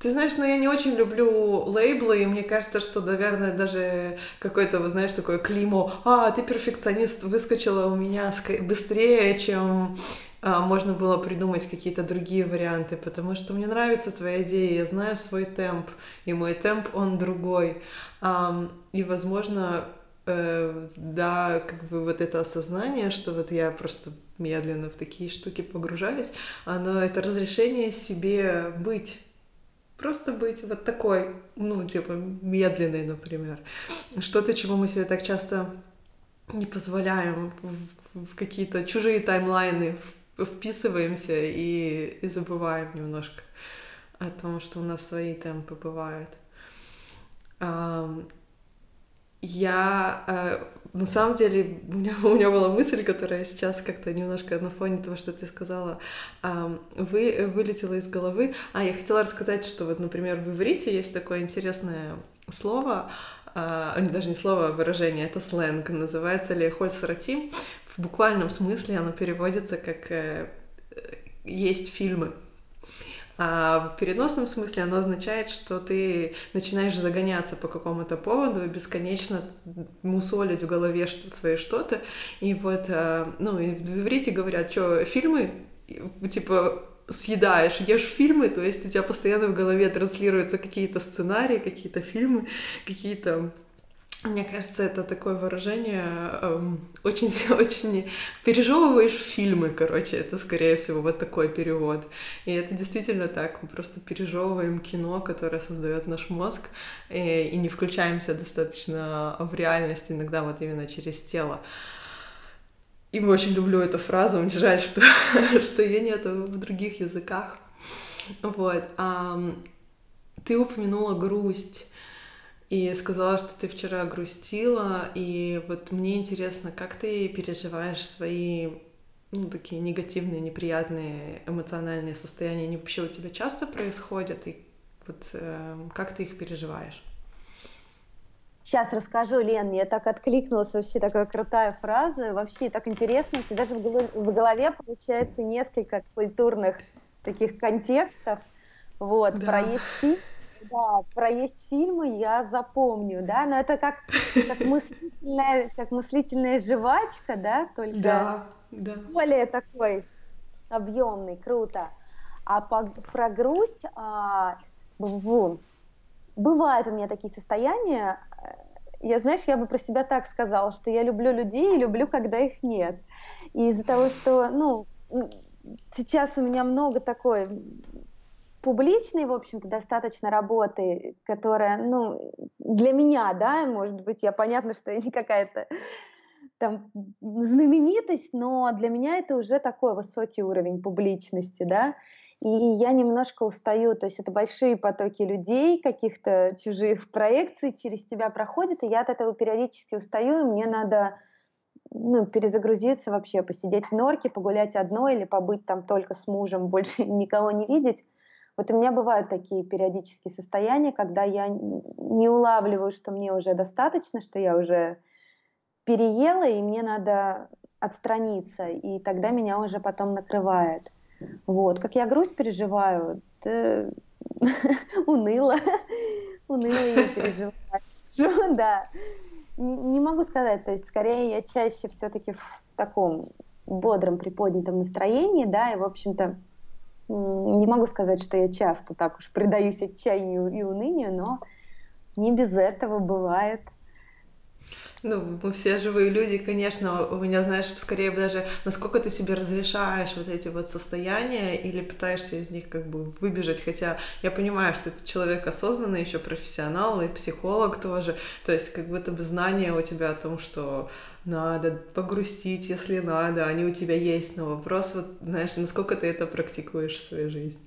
Ты знаешь, но ну, я не очень люблю лейблы, и мне кажется, что, наверное, даже какое-то, вот, знаешь, такое клеймо «А, ты перфекционист, выскочила у меня быстрее, чем а, можно было придумать какие-то другие варианты», потому что мне нравится твоя идея, я знаю свой темп, и мой темп, он другой. А, и, возможно, э, да, как бы вот это осознание, что вот я просто медленно в такие штуки погружаюсь, оно это разрешение себе быть. Просто быть вот такой, ну, типа, медленной, например. Что-то, чего мы себе так часто не позволяем, в, в какие-то чужие таймлайны вписываемся и, и забываем немножко о том, что у нас свои темпы бывают. Я, на самом деле, у меня, у меня была мысль, которая сейчас как-то немножко на фоне того, что ты сказала, вы, вылетела из головы. А, я хотела рассказать, что вот, например, в иврите есть такое интересное слово, даже не слово, а выражение, это сленг, называется «леохоль сратим». В буквальном смысле оно переводится как «есть фильмы». А в переносном смысле оно означает, что ты начинаешь загоняться по какому-то поводу и бесконечно мусолить в голове свои что-то. И вот, ну, и в иврите говорят, что фильмы, типа, съедаешь, ешь фильмы, то есть у тебя постоянно в голове транслируются какие-то сценарии, какие-то фильмы, какие-то... Мне кажется, это такое выражение, очень-очень эм, пережевываешь фильмы, короче, это, скорее всего, вот такой перевод. И это действительно так, мы просто пережевываем кино, которое создает наш мозг, и, и не включаемся достаточно в реальность, иногда вот именно через тело. И мы очень люблю эту фразу, мне жаль, что, что ее нет в других языках. Вот. А, ты упомянула грусть. И сказала, что ты вчера грустила, и вот мне интересно, как ты переживаешь свои, ну, такие негативные, неприятные эмоциональные состояния, они вообще у тебя часто происходят, и вот э, как ты их переживаешь? Сейчас расскажу, Лен, я так откликнулась, вообще такая крутая фраза, вообще так интересно, что даже в голове, в голове получается несколько культурных таких контекстов, вот, да. Про и эф си. Да, про есть фильмы я запомню, да, но это как, как, мыслительная, как мыслительная жвачка, да, только да, да. Более такой объемный, круто. А по, про грусть а, бывают у меня такие состояния, я, знаешь, я бы про себя так сказала, что я люблю людей и люблю, когда их нет. И из-за того, что, ну, сейчас у меня много такой... публичной, в общем-то, достаточно работы, которая, ну, для меня, да, может быть, я понятно, что я не какая-то там знаменитость, но для меня это уже такой высокий уровень публичности, да, и я немножко устаю, то есть это большие потоки людей, каких-то чужих проекций через тебя проходят, и я от этого периодически устаю, и мне надо, ну, перезагрузиться вообще, посидеть в норке, погулять одной или побыть там только с мужем, больше никого не видеть. Вот у меня бывают такие периодические состояния, когда я не улавливаю, что мне уже достаточно, что я уже переела, и мне надо отстраниться, и тогда меня уже потом накрывает. Вот. Как я грусть переживаю, уныло, уныло я переживаю, да. Не могу сказать, то есть скорее я чаще все-таки в таком бодром, приподнятом настроении, да, и, в общем-то, не могу сказать, что я часто так уж предаюсь отчаянию и унынию, но не без этого бывает. Ну, мы все живые люди, конечно, у меня, знаешь, скорее даже, насколько ты себе разрешаешь вот эти вот состояния или пытаешься из них как бы выбежать, хотя я понимаю, что ты человек осознанный, еще профессионал и психолог тоже, то есть как будто бы знание у тебя о том, что надо погрустить, если надо, они у тебя есть, но вопрос, вот, знаешь, насколько ты это практикуешь в своей жизни?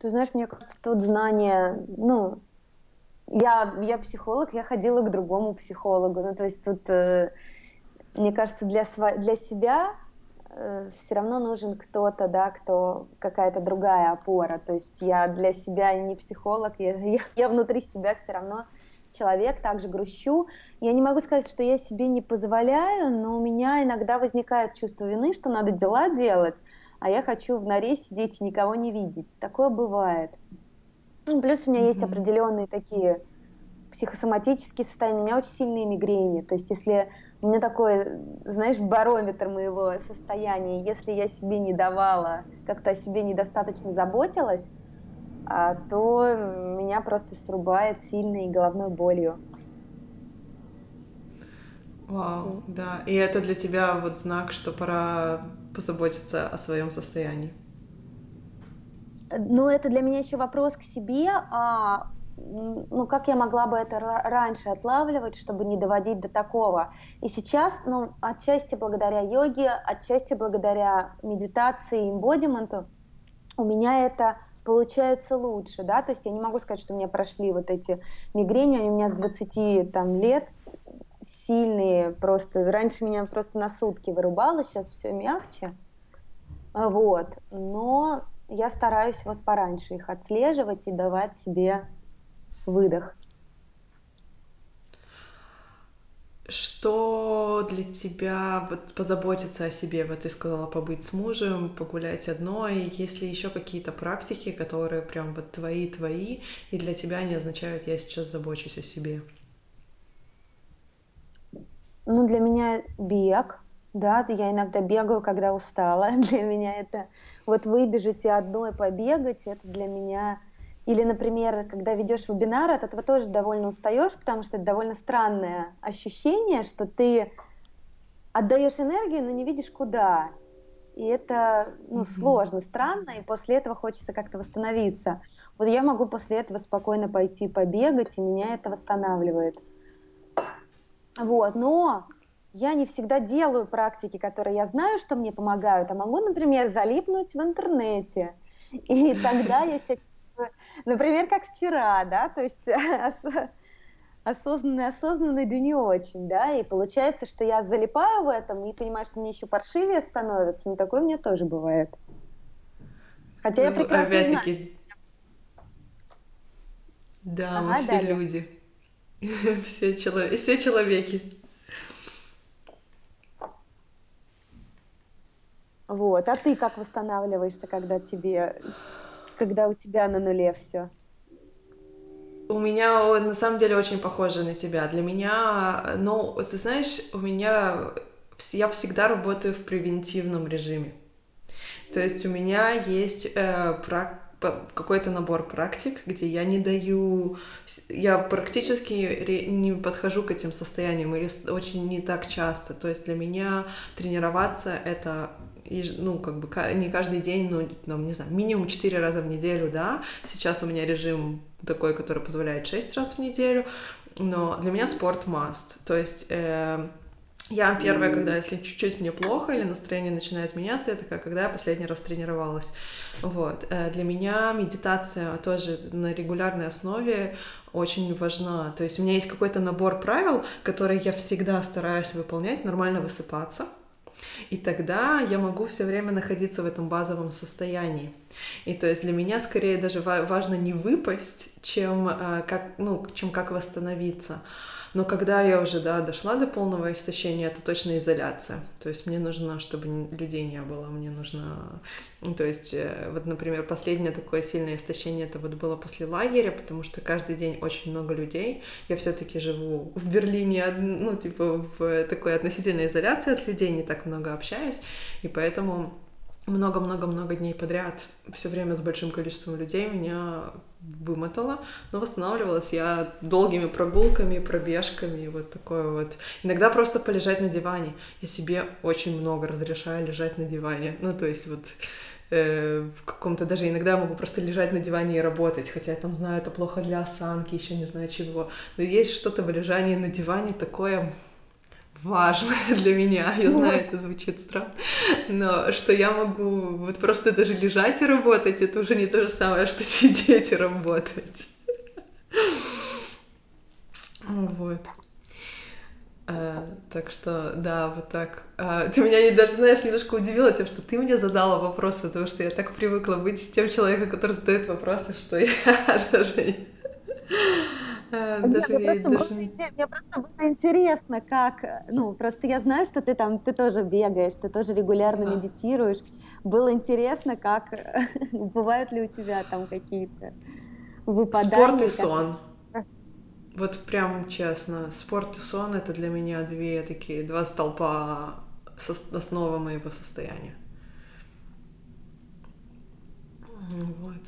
Ты знаешь, мне кажется, тут знание, ну... Я, я психолог, я ходила к другому психологу, ну, то есть тут, э, мне кажется, для, сва- для себя э, все равно нужен кто-то, да, кто, какая-то другая опора, то есть я для себя не психолог, я, я, я внутри себя все равно человек, также грущу, я не могу сказать, что я себе не позволяю, но у меня иногда возникает чувство вины, что надо дела делать, а я хочу в норе сидеть и никого не видеть, такое бывает. Плюс у меня есть определенные такие психосоматические состояния, у меня очень сильные мигрени, то есть если у меня такой, знаешь, барометр моего состояния, если я себе не давала, как-то о себе недостаточно заботилась, то меня просто срубает сильной головной болью. Вау, да, и это для тебя вот знак, что пора позаботиться о своем состоянии. Ну, это для меня еще вопрос к себе, а, ну, как я могла бы это раньше отлавливать, чтобы не доводить до такого. И сейчас, ну, отчасти благодаря йоге, отчасти благодаря медитации и эмбодименту у меня это получается лучше, да, то есть я не могу сказать, что у меня прошли вот эти мигрени, они у меня с двадцати там лет сильные просто, раньше меня просто на сутки вырубало, сейчас все мягче, вот, но... Я стараюсь вот пораньше их отслеживать и давать себе выдох. Что для тебя вот, позаботиться о себе? Вот ты сказала побыть с мужем, погулять одной. Есть ли еще какие-то практики, которые прям вот твои-твои, и для тебя они означают, я сейчас забочусь о себе? Ну, для меня бег, да, я иногда бегаю, когда устала. Для меня это... Вот выбежать и одной побегать, это для меня... Или, например, когда ведешь вебинар, от этого тоже довольно устаешь, потому что это довольно странное ощущение, что ты отдаешь энергию, но не видишь куда. И это ну, mm-hmm. сложно, странно, и после этого хочется как-то восстановиться. Вот я могу после этого спокойно пойти побегать, и меня это восстанавливает. Вот, но я не всегда делаю практики, которые я знаю, что мне помогают, а могу, например, залипнуть в интернете. И тогда я себя... Например, как вчера, да, то есть ос- осознанный, осознанный, да не очень, да, и получается, что я залипаю в этом и понимаю, что мне еще паршивее становится, но такое у меня тоже бывает. Хотя ну, я прекрасно опять-таки... знаю. Да, ага, мы все далее. Люди, все, челов... все человеки. Вот, а ты как восстанавливаешься, когда тебе... когда у тебя на нуле все? У меня, на самом деле, очень похоже на тебя. Для меня, ну, ты знаешь, у меня, я всегда работаю в превентивном режиме. То есть у меня есть э, практика, какой-то набор практик, где я не даю... Я практически не подхожу к этим состояниям или очень не так часто. То есть для меня тренироваться — это, ну, как бы не каждый день, но, ну, не знаю, минимум четыре раза в неделю, да. Сейчас у меня режим такой, который позволяет шесть раз в неделю, но для меня спорт must. То есть... Э- Я первая, когда, если чуть-чуть мне плохо или настроение начинает меняться, это как когда я последний раз тренировалась. Вот. Для меня медитация тоже на регулярной основе очень важна. То есть у меня есть какой-то набор правил, которые я всегда стараюсь выполнять, нормально высыпаться. И тогда я могу все время находиться в этом базовом состоянии. И то есть для меня скорее даже важно не выпасть, чем как, ну, чем как восстановиться. Но когда я уже, да, дошла до полного истощения, это точно изоляция. То есть мне нужно, чтобы людей не было, мне нужно... То есть, вот, например, последнее такое сильное истощение, это вот было после лагеря, потому что каждый день очень много людей. Я все-таки живу в Берлине, ну, типа, в такой относительной изоляции от людей, не так много общаюсь, и поэтому... Много-много-много дней подряд, все время с большим количеством людей меня вымотало, но восстанавливалась я долгими прогулками, пробежками, вот такое вот. Иногда просто полежать на диване. Я себе очень много разрешаю лежать на диване. Ну, то есть вот э, в каком-то даже иногда я могу просто лежать на диване и работать, хотя я там знаю, это плохо для осанки, еще не знаю чего. Но есть что-то в лежании на диване такое... важно для меня, я знаю, это звучит странно, но что я могу вот просто даже лежать и работать, это уже не то же самое, что сидеть и работать. Вот. А, так что, да, вот так. А, ты меня даже, знаешь, немножко удивила тем, что ты мне задала вопрос, потому что я так привыкла быть с тем человеком, который задает вопросы, что я даже... Даже Нет, я я просто даже... было, мне просто было интересно, как, ну, просто я знаю, что ты там, ты тоже бегаешь, ты тоже регулярно а. медитируешь. Было интересно, как, бывают ли у тебя там какие-то выпадания. Спорт и как... сон. Вот прям честно, спорт и сон — это для меня две такие, два столпа, основы моего состояния. Вот.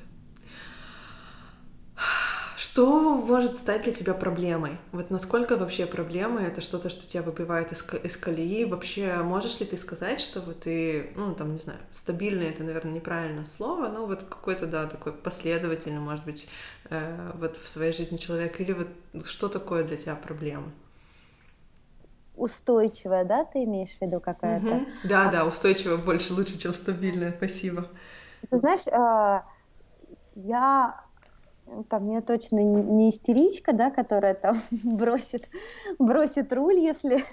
Что может стать для тебя проблемой? Вот насколько вообще проблема — это что-то, что тебя выбивает из, из колеи? Вообще, можешь ли ты сказать, что вот ты, ну, там, не знаю, стабильное — это, наверное, неправильное слово, но вот какой-то, да, такой последовательный, может быть, э, вот в своей жизни человек, или вот что такое для тебя проблема? Устойчивая, да, ты имеешь в виду какая-то? Угу. Да, а... да, устойчивая больше, лучше, чем стабильная, спасибо. Ты знаешь, э, я... Там я точно не истеричка, да, которая там бросит, бросит руль, если,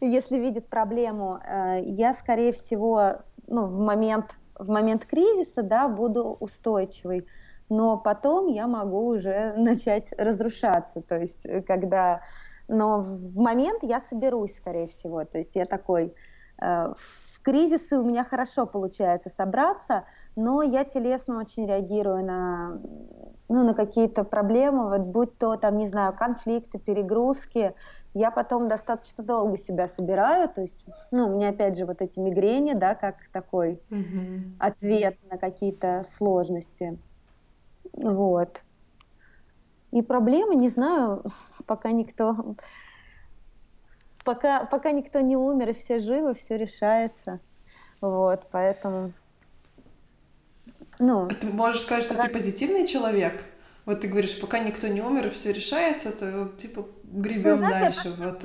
если видит проблему. Я, скорее всего, ну, в момент, в момент кризиса, да, буду устойчивой, но потом я могу уже начать разрушаться. То есть, когда но в момент я соберусь, скорее всего. То есть я такой... Э, в кризисы у меня хорошо получается собраться, но я телесно очень реагирую на, ну, на какие-то проблемы, вот будь то, там, не знаю, конфликты, перегрузки. Я потом достаточно долго себя собираю, то есть, ну, у меня опять же вот эти мигрени, да, как такой mm-hmm. ответ на какие-то сложности, вот. И проблемы, не знаю, пока никто, пока, пока никто не умер и все живы, все решается, вот, поэтому, ну. Ты можешь сказать, что так... ты позитивный человек? Вот ты говоришь, пока никто не умер и все решается, то типа гребем ну, дальше. Я...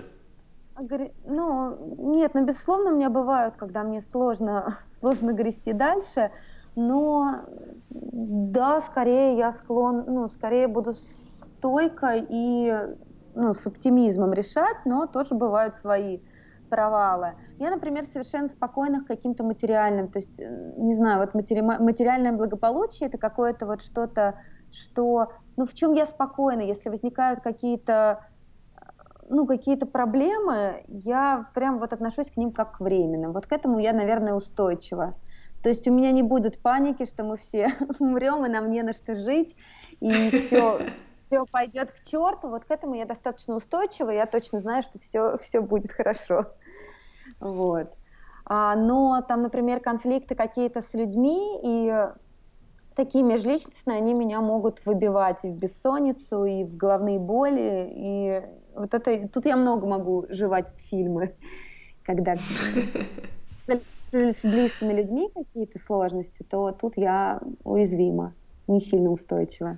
Вот. Ну, нет, ну, безусловно, у меня бывают, когда мне сложно, сложно грести дальше, но да, скорее я склон, ну, скорее буду стойко и ну, с оптимизмом решать, но тоже бывают свои провалы. Я, например, совершенно спокойна к каким-то материальным, то есть, не знаю, вот матери... материальное благополучие — это какое-то вот что-то, что, ну, в чем я спокойна, если возникают какие-то, ну, какие-то проблемы, я прям вот отношусь к ним как к временным. Вот к этому я, наверное, устойчива. То есть у меня не будет паники, что мы все умрем, и нам не на что жить, и все, все пойдет к черту. Вот к этому я достаточно устойчива, я точно знаю, что все, все будет хорошо. Вот. А, но там, например, конфликты какие-то с людьми, и... Такие межличностные, они меня могут выбивать и в бессонницу, и в головные боли, и вот это... Тут я много могу жевать фильмы, когда с близкими людьми какие-то сложности, то тут я уязвима, не сильно устойчива.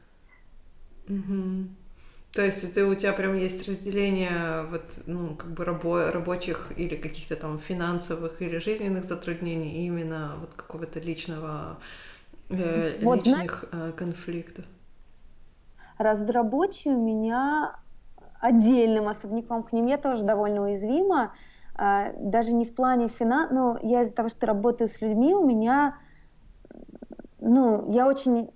То есть ты, у тебя прям есть разделение вот, ну, как бы рабо- рабочих или каких-то там финансовых или жизненных затруднений, именно вот какого-то личного... личных вот, знаешь, конфликтов. Разнорабочие у меня отдельным особняком к ним я тоже довольно уязвима, даже не в плане финансов, но я из-за того, что работаю с людьми, у меня, ну, я очень,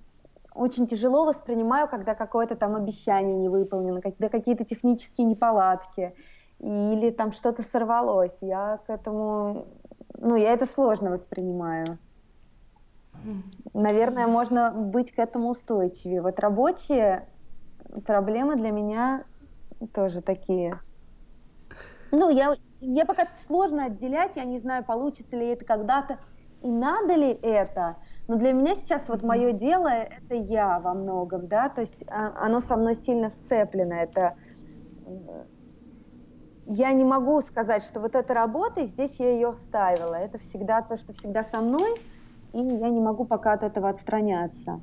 очень тяжело воспринимаю, когда какое-то там обещание не выполнено, когда какие-то технические неполадки или там что-то сорвалось. Я к этому, ну, я это сложно воспринимаю. Наверное, можно быть к этому устойчивее. Вот рабочие проблемы для меня тоже такие. Ну, я, я пока сложно отделять, я не знаю, получится ли это когда-то и надо ли это. Но для меня сейчас вот мое дело — это я во многом, да, то есть оно со мной сильно сцеплено. Это... Я не могу сказать, что вот эта работа, и здесь я ее вставила. Это всегда то, что всегда со мной. И я не могу пока от этого отстраняться.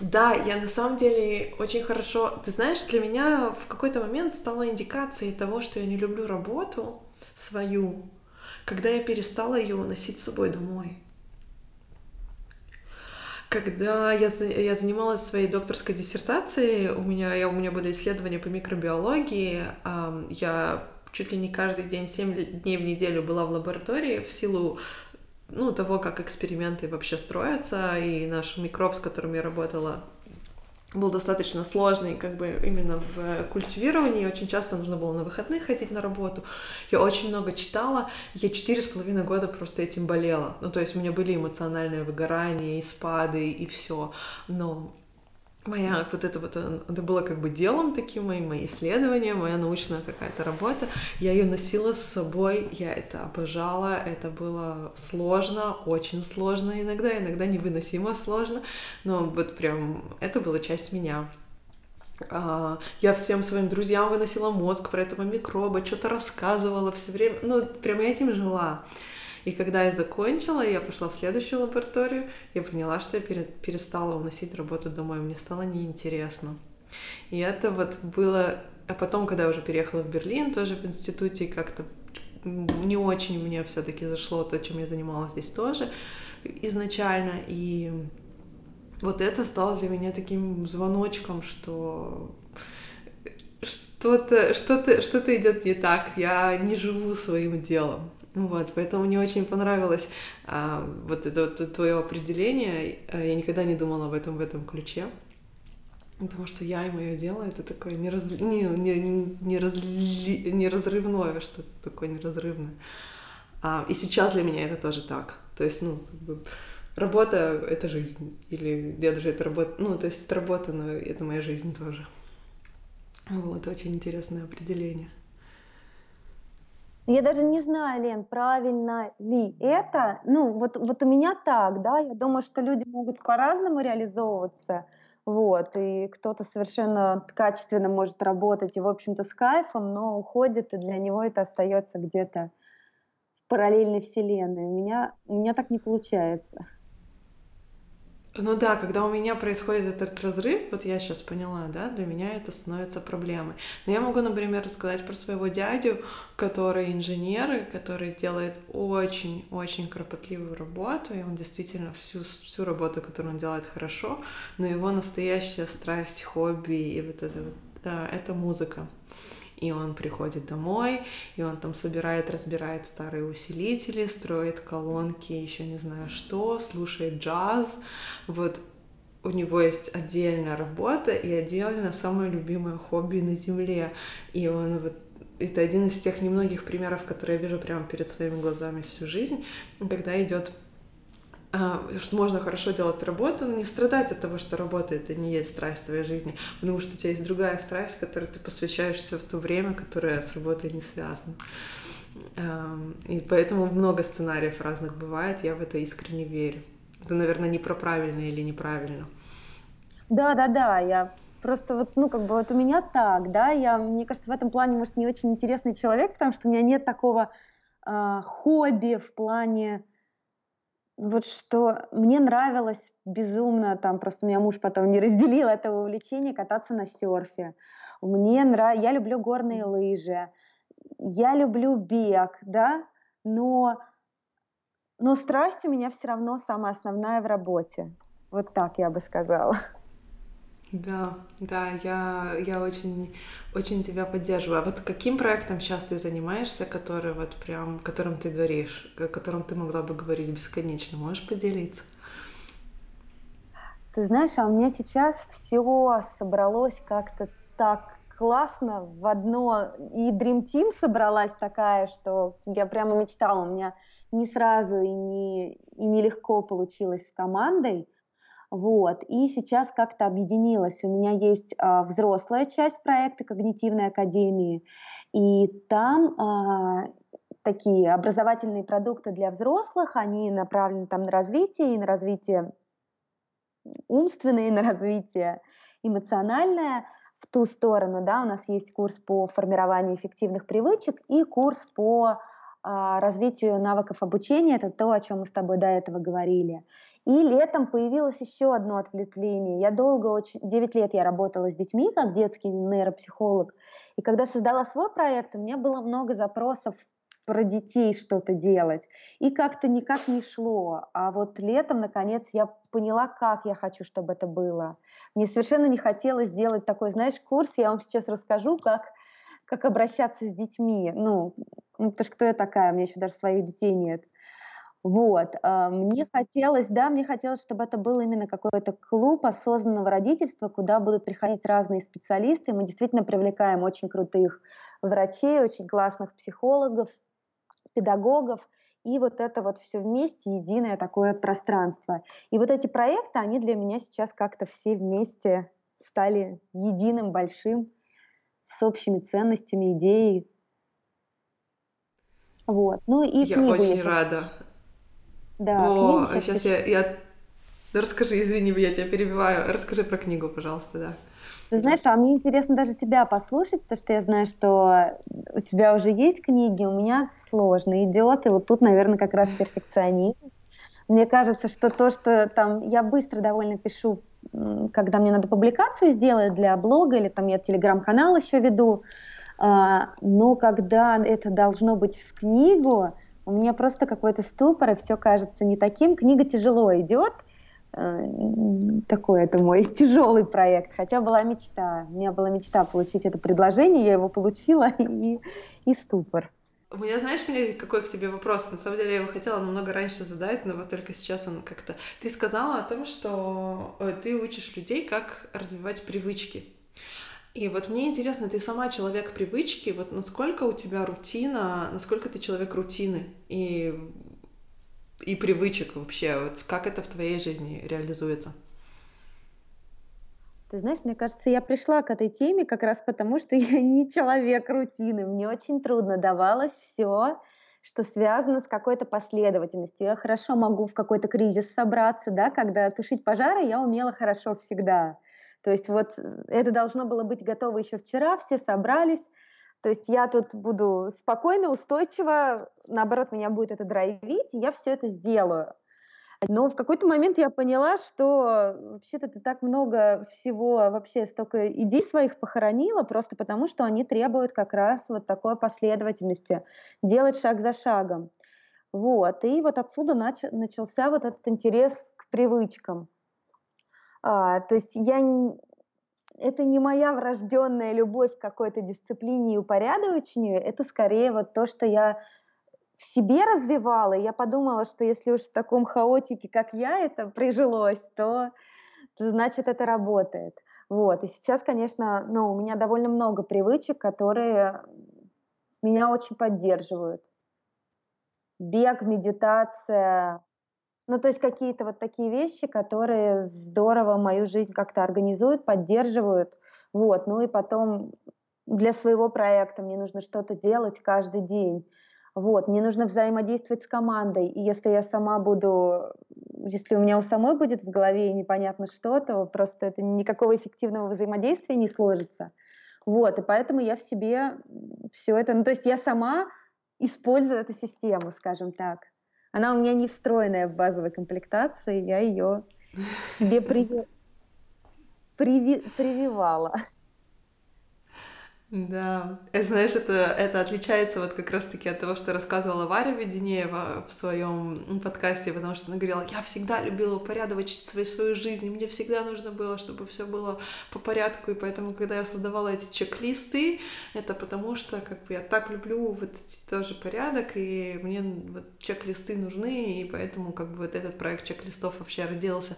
Да, я на самом деле очень хорошо... Ты знаешь, для меня в какой-то момент стала индикацией того, что я не люблю работу свою, когда я перестала ее уносить с собой домой. Когда я, я занималась своей докторской диссертацией, у меня, я, у меня были исследования по микробиологии, я чуть ли не каждый день, семь дней в неделю была в лаборатории в силу ну, того, как эксперименты вообще строятся, и наш микроб, с которым я работала, был достаточно сложный, как бы именно в культивировании, очень часто нужно было на выходных ходить на работу, я очень много читала, я четыре с половиной года просто этим болела, ну, то есть у меня были эмоциональные выгорания, и спады, и все, но... Моя вот это вот, это было как бы делом таким, мои, мои исследования, моя научная какая-то работа. Я ее носила с собой, я это обожала, это было сложно, очень сложно иногда, иногда невыносимо сложно, но вот прям это была часть меня. Я всем своим друзьям выносила мозг про этого микроба, что-то рассказывала все время, ну прям я этим жила. И когда я закончила, я пошла в следующую лабораторию, я поняла, что я перестала уносить работу домой, мне стало неинтересно. И это вот было... А потом, когда я уже переехала в Берлин, тоже в институте, как-то не очень мне все-таки зашло то, чем я занималась здесь тоже изначально. И вот это стало для меня таким звоночком, что... Что-то, что-то, что-то идет не так, я не живу своим делом. Вот, поэтому мне очень понравилось а, вот это вот, твое определение. Я никогда не думала об этом в этом ключе. Потому что я и мое дело — это такое нераз... не, не, не разли... неразрывное, что-то такое неразрывное. А, и сейчас для меня это тоже так. То есть, ну, как бы, работа — это жизнь. Или я даже это работа... Ну, то есть это работа, но это моя жизнь тоже. Вот, очень интересное определение. Я даже не знаю, Лен, правильно ли это. Ну, вот, вот у меня так, да. Я думаю, что люди могут по-разному реализовываться. Вот, и кто-то совершенно качественно может работать и, в общем-то, с кайфом, но уходит, и для него это остается где-то в параллельной вселенной. У меня, у меня так не получается. Ну да, когда у меня происходит этот разрыв, вот я сейчас поняла, да, для меня это становится проблемой. Но я могу, например, рассказать про своего дядю, который инженер, который делает очень-очень кропотливую работу, и он действительно всю, всю работу, которую он делает, хорошо, но его настоящая страсть, хобби и вот это вот, да, это музыка. И он приходит домой, и он там собирает, разбирает старые усилители, строит колонки, еще не знаю что, слушает джаз. Вот у него есть отдельная работа и отдельно самое любимое хобби на земле. И он вот это один из тех немногих примеров, которые я вижу прямо перед своими глазами всю жизнь, когда идет, что можно хорошо делать работу, но не страдать от того, что работа — это не есть страсть твоей жизни, потому что у тебя есть другая страсть, которой ты посвящаешься в то время, которое с работой не связано. И поэтому много сценариев разных бывает, я в это искренне верю. Это, наверное, не про правильно или неправильно. Да-да-да, я просто вот, ну, как бы вот у меня так, да, я, мне кажется, в этом плане, может, не очень интересный человек, потому что у меня нет такого э, хобби в плане. Вот что мне нравилось безумно, там просто у меня муж потом не разделил это увлечение кататься на серфе. Мне нрав... Я люблю горные лыжи, я люблю бег, да, но... но страсть у меня все равно самая основная в работе. Вот так я бы сказала. Да, да, я, я очень, очень тебя поддерживаю. А вот каким проектом сейчас ты занимаешься, который вот прям, которым ты говоришь, о котором ты могла бы говорить бесконечно? Можешь поделиться? Ты знаешь, а у меня сейчас все собралось как-то так классно в одно. И Dream Team собралась такая, что я прямо мечтала. У меня не сразу и не, и не легко получилось с командой. Вот, и сейчас как-то объединилась. У меня есть а, взрослая часть проекта Когнитивной Академии, и там а, такие образовательные продукты для взрослых, они направлены там на развитие, и на развитие умственное, и на развитие эмоциональное в ту сторону, да, у нас есть курс по формированию эффективных привычек и курс по а, развитию навыков обучения, это то, о чем мы с тобой до этого говорили. И летом появилось еще одно ответвление. Я долго, очень, девять лет я работала с детьми, как детский нейропсихолог. И когда создала свой проект, у меня было много запросов про детей что-то делать. И как-то никак не шло. А вот летом, наконец, я поняла, как я хочу, чтобы это было. Мне совершенно не хотелось делать такой, знаешь, курс. Я вам сейчас расскажу, как, как обращаться с детьми. Ну, ну, потому что кто я такая? У меня еще даже своих детей нет. Вот, мне хотелось, да, мне хотелось, чтобы это был именно какой-то клуб осознанного родительства, куда будут приходить разные специалисты. Мы действительно привлекаем очень крутых врачей, очень классных психологов, педагогов. И вот это вот все вместе, единое такое пространство. И вот эти проекты, они для меня сейчас как-то все вместе стали единым, большим, с общими ценностями, идеей. Вот, ну и я книгу, очень рада. Да, О, книги, сейчас я, я... Расскажи, извини, я тебя перебиваю. Расскажи про книгу, пожалуйста, да. Ты знаешь, а мне интересно даже тебя послушать, потому что я знаю, что у тебя уже есть книги, у меня сложно идет, и вот тут, наверное, как раз перфекционизм. Мне кажется, что то, что там... Я быстро довольно пишу, когда мне надо публикацию сделать для блога, или там я телеграм-канал еще веду, но когда это должно быть в книгу... У меня просто какой-то ступор, и все кажется не таким. Книга тяжело идет. Такой это мой тяжелый проект. Хотя была мечта. У меня была мечта получить это предложение, я его получила, и, и ступор. У меня, знаешь, мне какой к тебе вопрос? На самом деле, я его хотела намного раньше задать, но вот только сейчас он как-то... Ты сказала о том, что ты учишь людей, как развивать привычки. И вот мне интересно, ты сама человек привычки, вот насколько у тебя рутина, насколько ты человек рутины и, и привычек вообще, вот как это в твоей жизни реализуется? Ты знаешь, мне кажется, я пришла к этой теме как раз потому, что я не человек рутины. Мне очень трудно давалось все, что связано с какой-то последовательностью. Я хорошо могу в какой-то кризис собраться, да, когда тушить пожары я умела хорошо всегда. То есть вот это должно было быть готово еще вчера, все собрались. То есть я тут буду спокойно, устойчиво, наоборот, меня будет это драйвить, и я все это сделаю. Но в какой-то момент я поняла, что вообще-то ты так много всего, вообще столько идей своих похоронила, просто потому что они требуют как раз вот такой последовательности, делать шаг за шагом. Вот, и вот отсюда нач- начался вот этот интерес к привычкам. А, то есть я не... это не моя врожденная любовь к какой-то дисциплине и упорядочению, это скорее вот то, что я в себе развивала. Я подумала, что если уж в таком хаотике, как я, это прижилось, то, то значит это работает. Вот. И сейчас, конечно, ну, у меня довольно много привычек, которые меня очень поддерживают. Бег, медитация... Ну, то есть какие-то вот такие вещи, которые здорово мою жизнь как-то организуют, поддерживают. Вот. Ну и потом для своего проекта мне нужно что-то делать каждый день. Вот. Мне нужно взаимодействовать с командой. И если я сама буду... Если у меня у самой будет в голове непонятно что, то просто это никакого эффективного взаимодействия не сложится. Вот. И поэтому я в себе все это... Ну, то есть я сама использую эту систему, скажем так. Она у меня не встроенная в базовой комплектации, я ее себе приви... Приви... прививала. Да, знаешь, это, это отличается вот как раз-таки от того, что рассказывала Варя Веденева в своем подкасте, потому что она говорила, я всегда любила упорядочить свою, свою жизнь, и мне всегда нужно было, чтобы все было по порядку, и поэтому, когда я создавала эти чек-листы, это потому что как бы я так люблю вот тоже порядок, и мне вот чек-листы нужны, и поэтому как бы вот этот проект чек-листов вообще родился,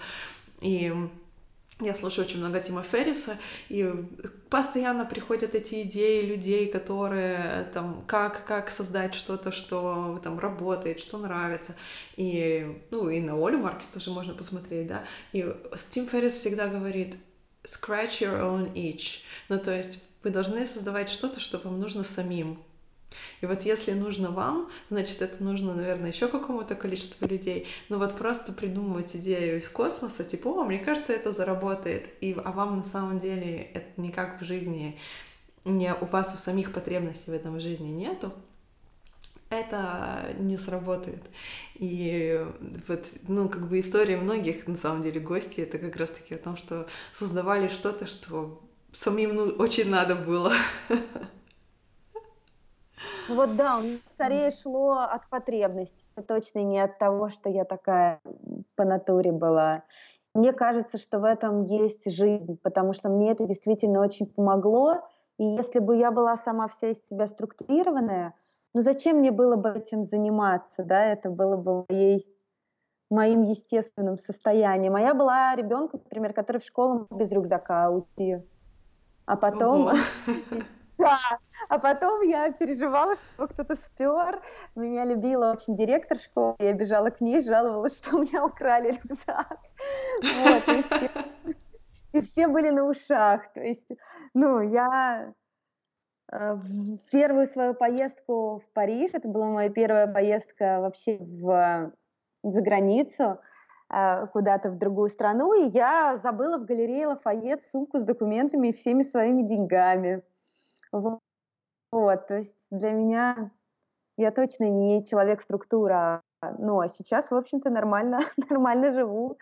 и... Я слушаю очень много Тима Ферриса, и постоянно приходят эти идеи людей, которые там, как, как создать что-то, что там работает, что нравится. И, ну, и на Олю Маркс тоже можно посмотреть, да. И Тим Феррис всегда говорит «scratch your own itch». Ну, то есть вы должны создавать что-то, что вам нужно самим. И вот если нужно вам, значит, это нужно, наверное, еще какому-то количеству людей. Но вот просто придумывать идею из космоса, типа, о, мне кажется, это заработает. И, а вам на самом деле это никак в жизни, не, у вас у самих потребностей в этом в жизни нету. Это не сработает. И вот, ну, как бы история многих, на самом деле, гостей, это как раз-таки о том, что создавали что-то, что самим, ну, очень надо было. Вот да, у меня скорее шло от потребностей, точно не от того, что я такая по натуре была. Мне кажется, что в этом есть жизнь, потому что мне это действительно очень помогло. И если бы я была сама вся из себя структурированная, ну зачем мне было бы этим заниматься, да, это было бы моей, моим естественным состоянием. А я была ребенком, например, который в школу без рюкзака уйти, а потом... Да, а потом я переживала, что кто-то спер. Меня любила очень директор школы. Я бежала к ней, жаловалась, что у меня украли рюкзак. Вот, и, все, и все были на ушах. То есть, ну, я в первую свою поездку в Париж, это была моя первая поездка вообще в, за границу, куда-то в другую страну, и я забыла в галерее Лафайет сумку с документами и всеми своими деньгами. Вот. вот, то есть для меня я точно не человек-структура, но сейчас, в общем-то, нормально, нормально живу.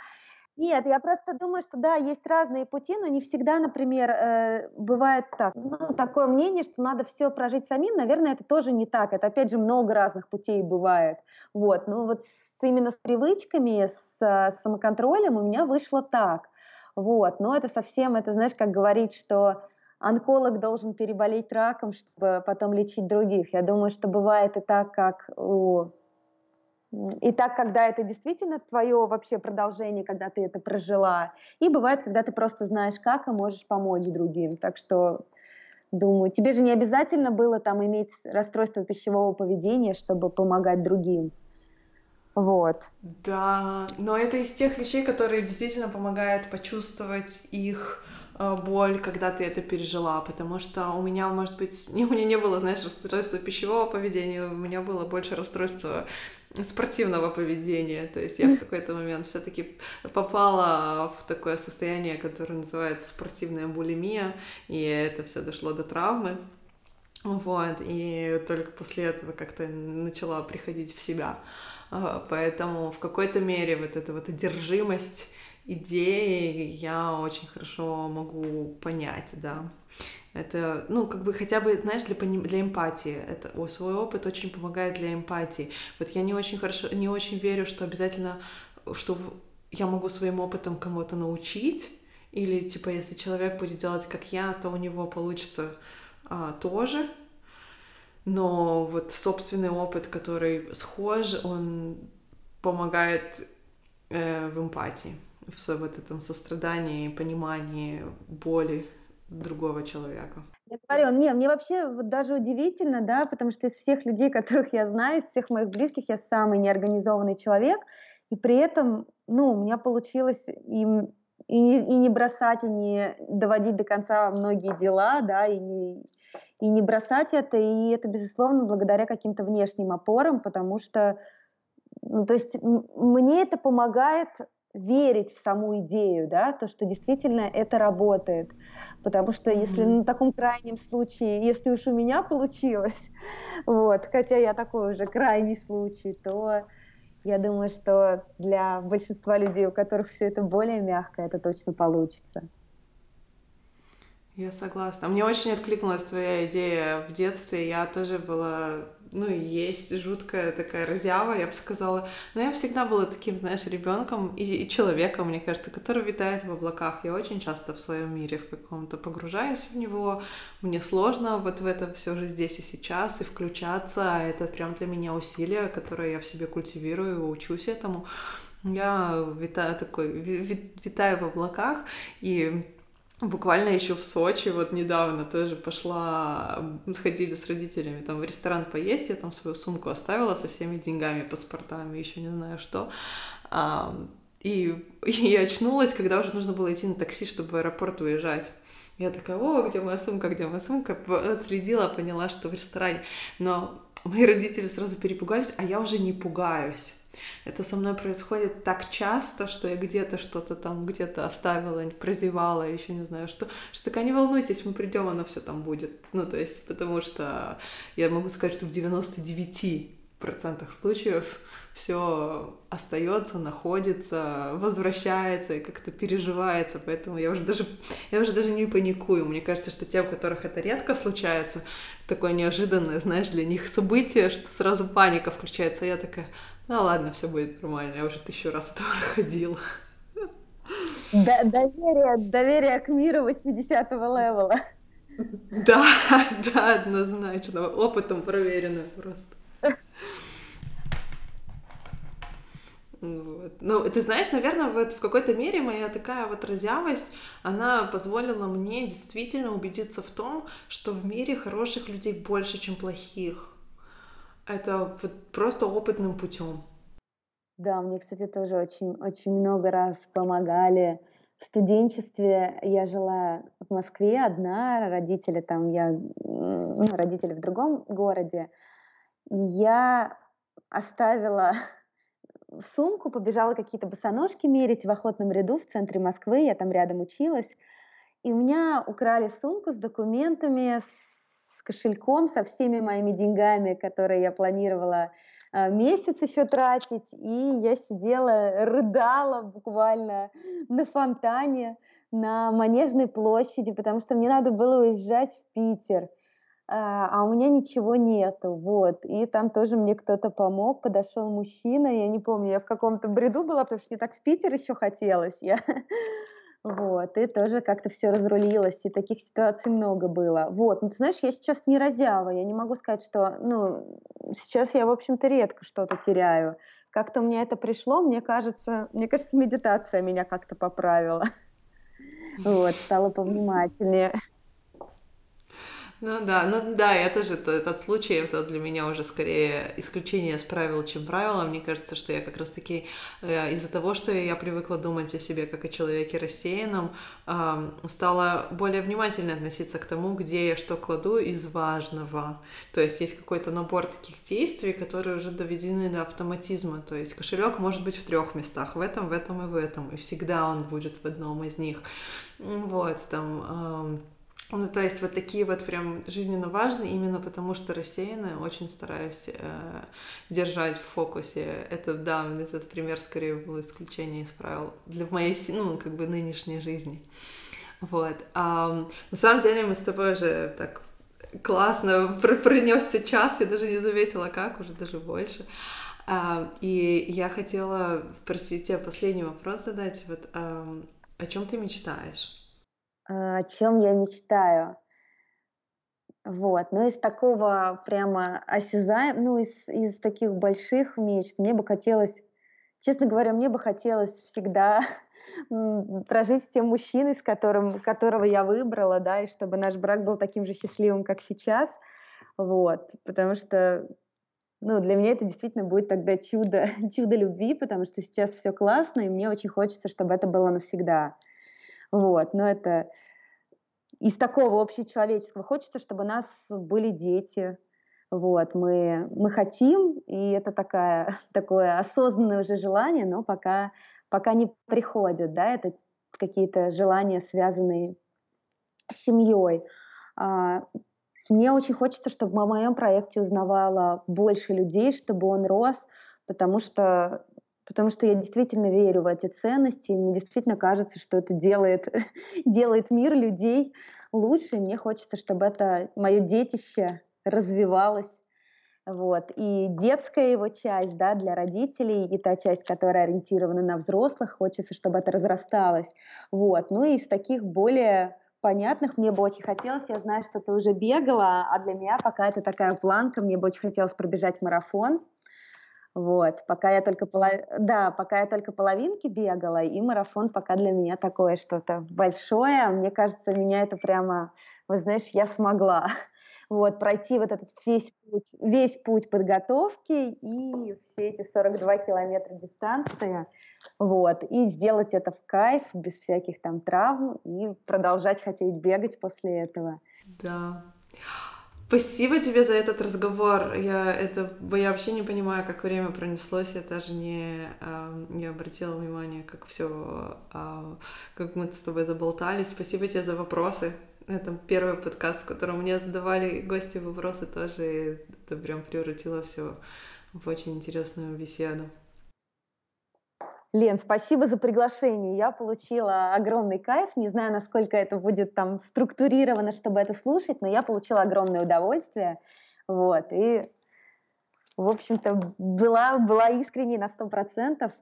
Нет, я просто думаю, что да, есть разные пути, но не всегда, например, э, бывает так. Ну, такое мнение, что надо все прожить самим, наверное, это тоже не так. Это, опять же, много разных путей бывает. Вот, ну вот с, именно с привычками, с, с самоконтролем у меня вышло так. Вот, но это совсем, это, знаешь, как говорить, что онколог должен переболеть раком, чтобы потом лечить других. Я думаю, что бывает и так, как у... и так, когда это действительно твое вообще продолжение, когда ты это прожила, и бывает, когда ты просто знаешь, как, и можешь помочь другим. Так что, думаю, тебе же не обязательно было там иметь расстройство пищевого поведения, чтобы помогать другим. Вот. Да, но это из тех вещей, которые действительно помогают почувствовать их боль, когда ты это пережила, потому что у меня, может быть, у меня не было, знаешь, расстройства пищевого поведения, у меня было больше расстройства спортивного поведения, то есть я в какой-то момент все-таки попала в такое состояние, которое называется спортивная булимия, и это все дошло до травмы, вот, и только после этого как-то начала приходить в себя, поэтому в какой-то мере вот эта вот одержимость идеи я очень хорошо могу понять, да. Это, ну, как бы хотя бы, знаешь, для, для эмпатии. Это, о, свой опыт очень помогает для эмпатии. Вот я не очень хорошо, не очень верю, что обязательно, что я могу своим опытом кому-то научить, или, типа, если человек будет делать, как я, то у него получится а, тоже. Но вот собственный опыт, который схож, он помогает э, в эмпатии. В вот этом сострадании, понимании боли другого человека. Я говорю, не, мне вообще вот даже удивительно, да, потому что из всех людей, которых я знаю, из всех моих близких, я самый неорганизованный человек, и при этом, ну, у меня получилось и, и, не, и не бросать, и не доводить до конца многие дела, да, и не, и не бросать это, и это, безусловно, благодаря каким-то внешним опорам, потому что, ну, то есть мне это помогает верить в саму идею, да, то, что действительно это работает. Потому что если на таком крайнем случае, если уж у меня получилось, вот, хотя я такой уже крайний случай, то я думаю, что для большинства людей, у которых все это более мягко, это точно получится. Я согласна. Мне очень откликнулась твоя идея в детстве. Я тоже была, ну, есть жуткая такая разява, я бы сказала. Но я всегда была таким, знаешь, ребенком и, и человеком, мне кажется, который витает в облаках. Я очень часто в своем мире в каком-то погружаюсь в него. Мне сложно вот в это все же здесь и сейчас и включаться. Это прям для меня усилие, которое я в себе культивирую, учусь этому. Я витаю такой, витаю в облаках и... Буквально еще в Сочи вот недавно тоже пошла, ходили с родителями там в ресторан поесть, я там свою сумку оставила со всеми деньгами, паспортами, еще не знаю что. И, и очнулась, когда уже нужно было идти на такси, чтобы в аэропорт уезжать. Я такая, о, где моя сумка, где моя сумка? Отследила, поняла, что в ресторане. Но мои родители сразу перепугались, а я уже не пугаюсь. Это со мной происходит так часто, что я где-то что-то там, где-то оставила, прозевала, еще не знаю что. Что такая, не волнуйтесь, мы придем, оно все там будет. Ну, то есть, потому что я могу сказать, что в девяносто девяти процентах случаев все остается, находится, возвращается и как-то переживается. Поэтому я уже даже, я уже даже не паникую. Мне кажется, что те, у которых это редко случается, такое неожиданное, знаешь, для них событие, что сразу паника включается. А я такая... Ну ладно, все будет нормально, я уже тысячу раз этого проходила. Д- доверие, доверие к миру восьмидесятого левела. Да, да, однозначно, опытом проверено просто. Вот. Ну, ты знаешь, наверное, вот в какой-то мере моя такая вот разявость, она позволила мне действительно убедиться в том, что в мире хороших людей больше, чем плохих. Это вот просто опытным путем. Да, мне, кстати, тоже очень, очень много раз помогали. В студенчестве я жила в Москве одна, родители там, я, ну, родители в другом городе. И я оставила сумку, побежала какие-то босоножки мерить в Охотном ряду в центре Москвы, я там рядом училась. И у меня украли сумку с документами, с кошельком, со всеми моими деньгами, которые я планировала э, месяц еще тратить, и я сидела, рыдала буквально на фонтане, на Манежной площади, потому что мне надо было уезжать в Питер, э, а у меня ничего нету, вот, и там тоже мне кто-то помог, подошел мужчина, я не помню, я в каком-то бреду была, потому что мне так в Питер еще хотелось, я... Вот, и тоже как-то все разрулилось, и таких ситуаций много было. Вот, ну ты знаешь, я сейчас не разява, я не могу сказать, что, ну, сейчас я, в общем-то, редко что-то теряю. Как-то у меня это пришло, мне кажется, мне кажется, медитация меня как-то поправила. Вот, стала повнимательнее. Ну да, ну да, я тоже, этот случай, это для меня уже скорее исключение из правил, чем правило. Мне кажется, что я как раз-таки из-за того, что я привыкла думать о себе как о человеке рассеянном, стала более внимательно относиться к тому, где я что кладу из важного. То есть есть какой-то набор таких действий, которые уже доведены до автоматизма. То есть кошелек может быть в трех местах, в этом, в этом и в этом, и всегда он будет в одном из них. Вот, там... Ну, то есть вот такие вот прям жизненно важные, именно потому что рассеянные, очень стараюсь э, держать в фокусе. Это, да, этот пример скорее был исключение из правил для моей, ну, как бы нынешней жизни. Вот. А, на самом деле мы с тобой уже так классно пронёсся час, я даже не заметила как, уже даже больше. А, и я хотела просить тебя последний вопрос задать. Вот, а, о чем ты мечтаешь? О чем я мечтаю. Вот. Но из такого прямо осязаем, ну, из, из таких больших мечт мне бы хотелось, честно говоря, мне бы хотелось всегда прожить с тем мужчиной, с которым, которого я выбрала, да, и чтобы наш брак был таким же счастливым, как сейчас. Вот. Потому что, ну, для меня это действительно будет тогда чудо, чудо любви, потому что сейчас все классно, и мне очень хочется, чтобы это было навсегда. Вот, но это из такого общечеловеческого. Хочется, чтобы у нас были дети. Вот, мы, мы хотим, и это такая, такое осознанное уже желание, но пока, пока не приходит, да, это какие-то желания, связанные с семьей. А, мне очень хочется, чтобы о моем проекте узнавало больше людей, чтобы он рос, потому что потому что я действительно верю в эти ценности, и мне действительно кажется, что это делает, делает мир людей лучше, и мне хочется, чтобы это мое детище развивалось. Вот. И детская его часть, да, для родителей, и та часть, которая ориентирована на взрослых, хочется, чтобы это разрасталось. Вот. Ну и из таких более понятных мне бы очень хотелось, я знаю, что ты уже бегала, а для меня пока это такая планка, мне бы очень хотелось пробежать марафон. Вот, пока я только полов... да, пока я только половинки бегала, и марафон пока для меня такое что-то большое. Мне кажется, меня это прямо, вы знаешь, я смогла вот, пройти вот этот весь путь, весь путь подготовки и все эти сорок два километра дистанции, вот, и сделать это в кайф, без всяких там травм, и продолжать хотеть бегать после этого. Да. Спасибо тебе за этот разговор. Я, это, я вообще не понимаю, как время пронеслось. Я даже не, э, не обратила внимания, как все, э, как мы с тобой заболтались. Спасибо тебе за вопросы. Это первый подкаст, в котором мне задавали гости вопросы тоже. И это прям превратило все в очень интересную беседу. Лен, спасибо за приглашение. Я получила огромный кайф. Не знаю, насколько это будет там структурировано, чтобы это слушать, но я получила огромное удовольствие. Вот. И, в общем-то, была, была искренней на сто процентов.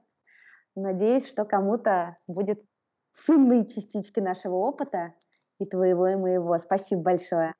Надеюсь, что кому-то будут ценны частички нашего опыта и твоего, и моего. Спасибо большое.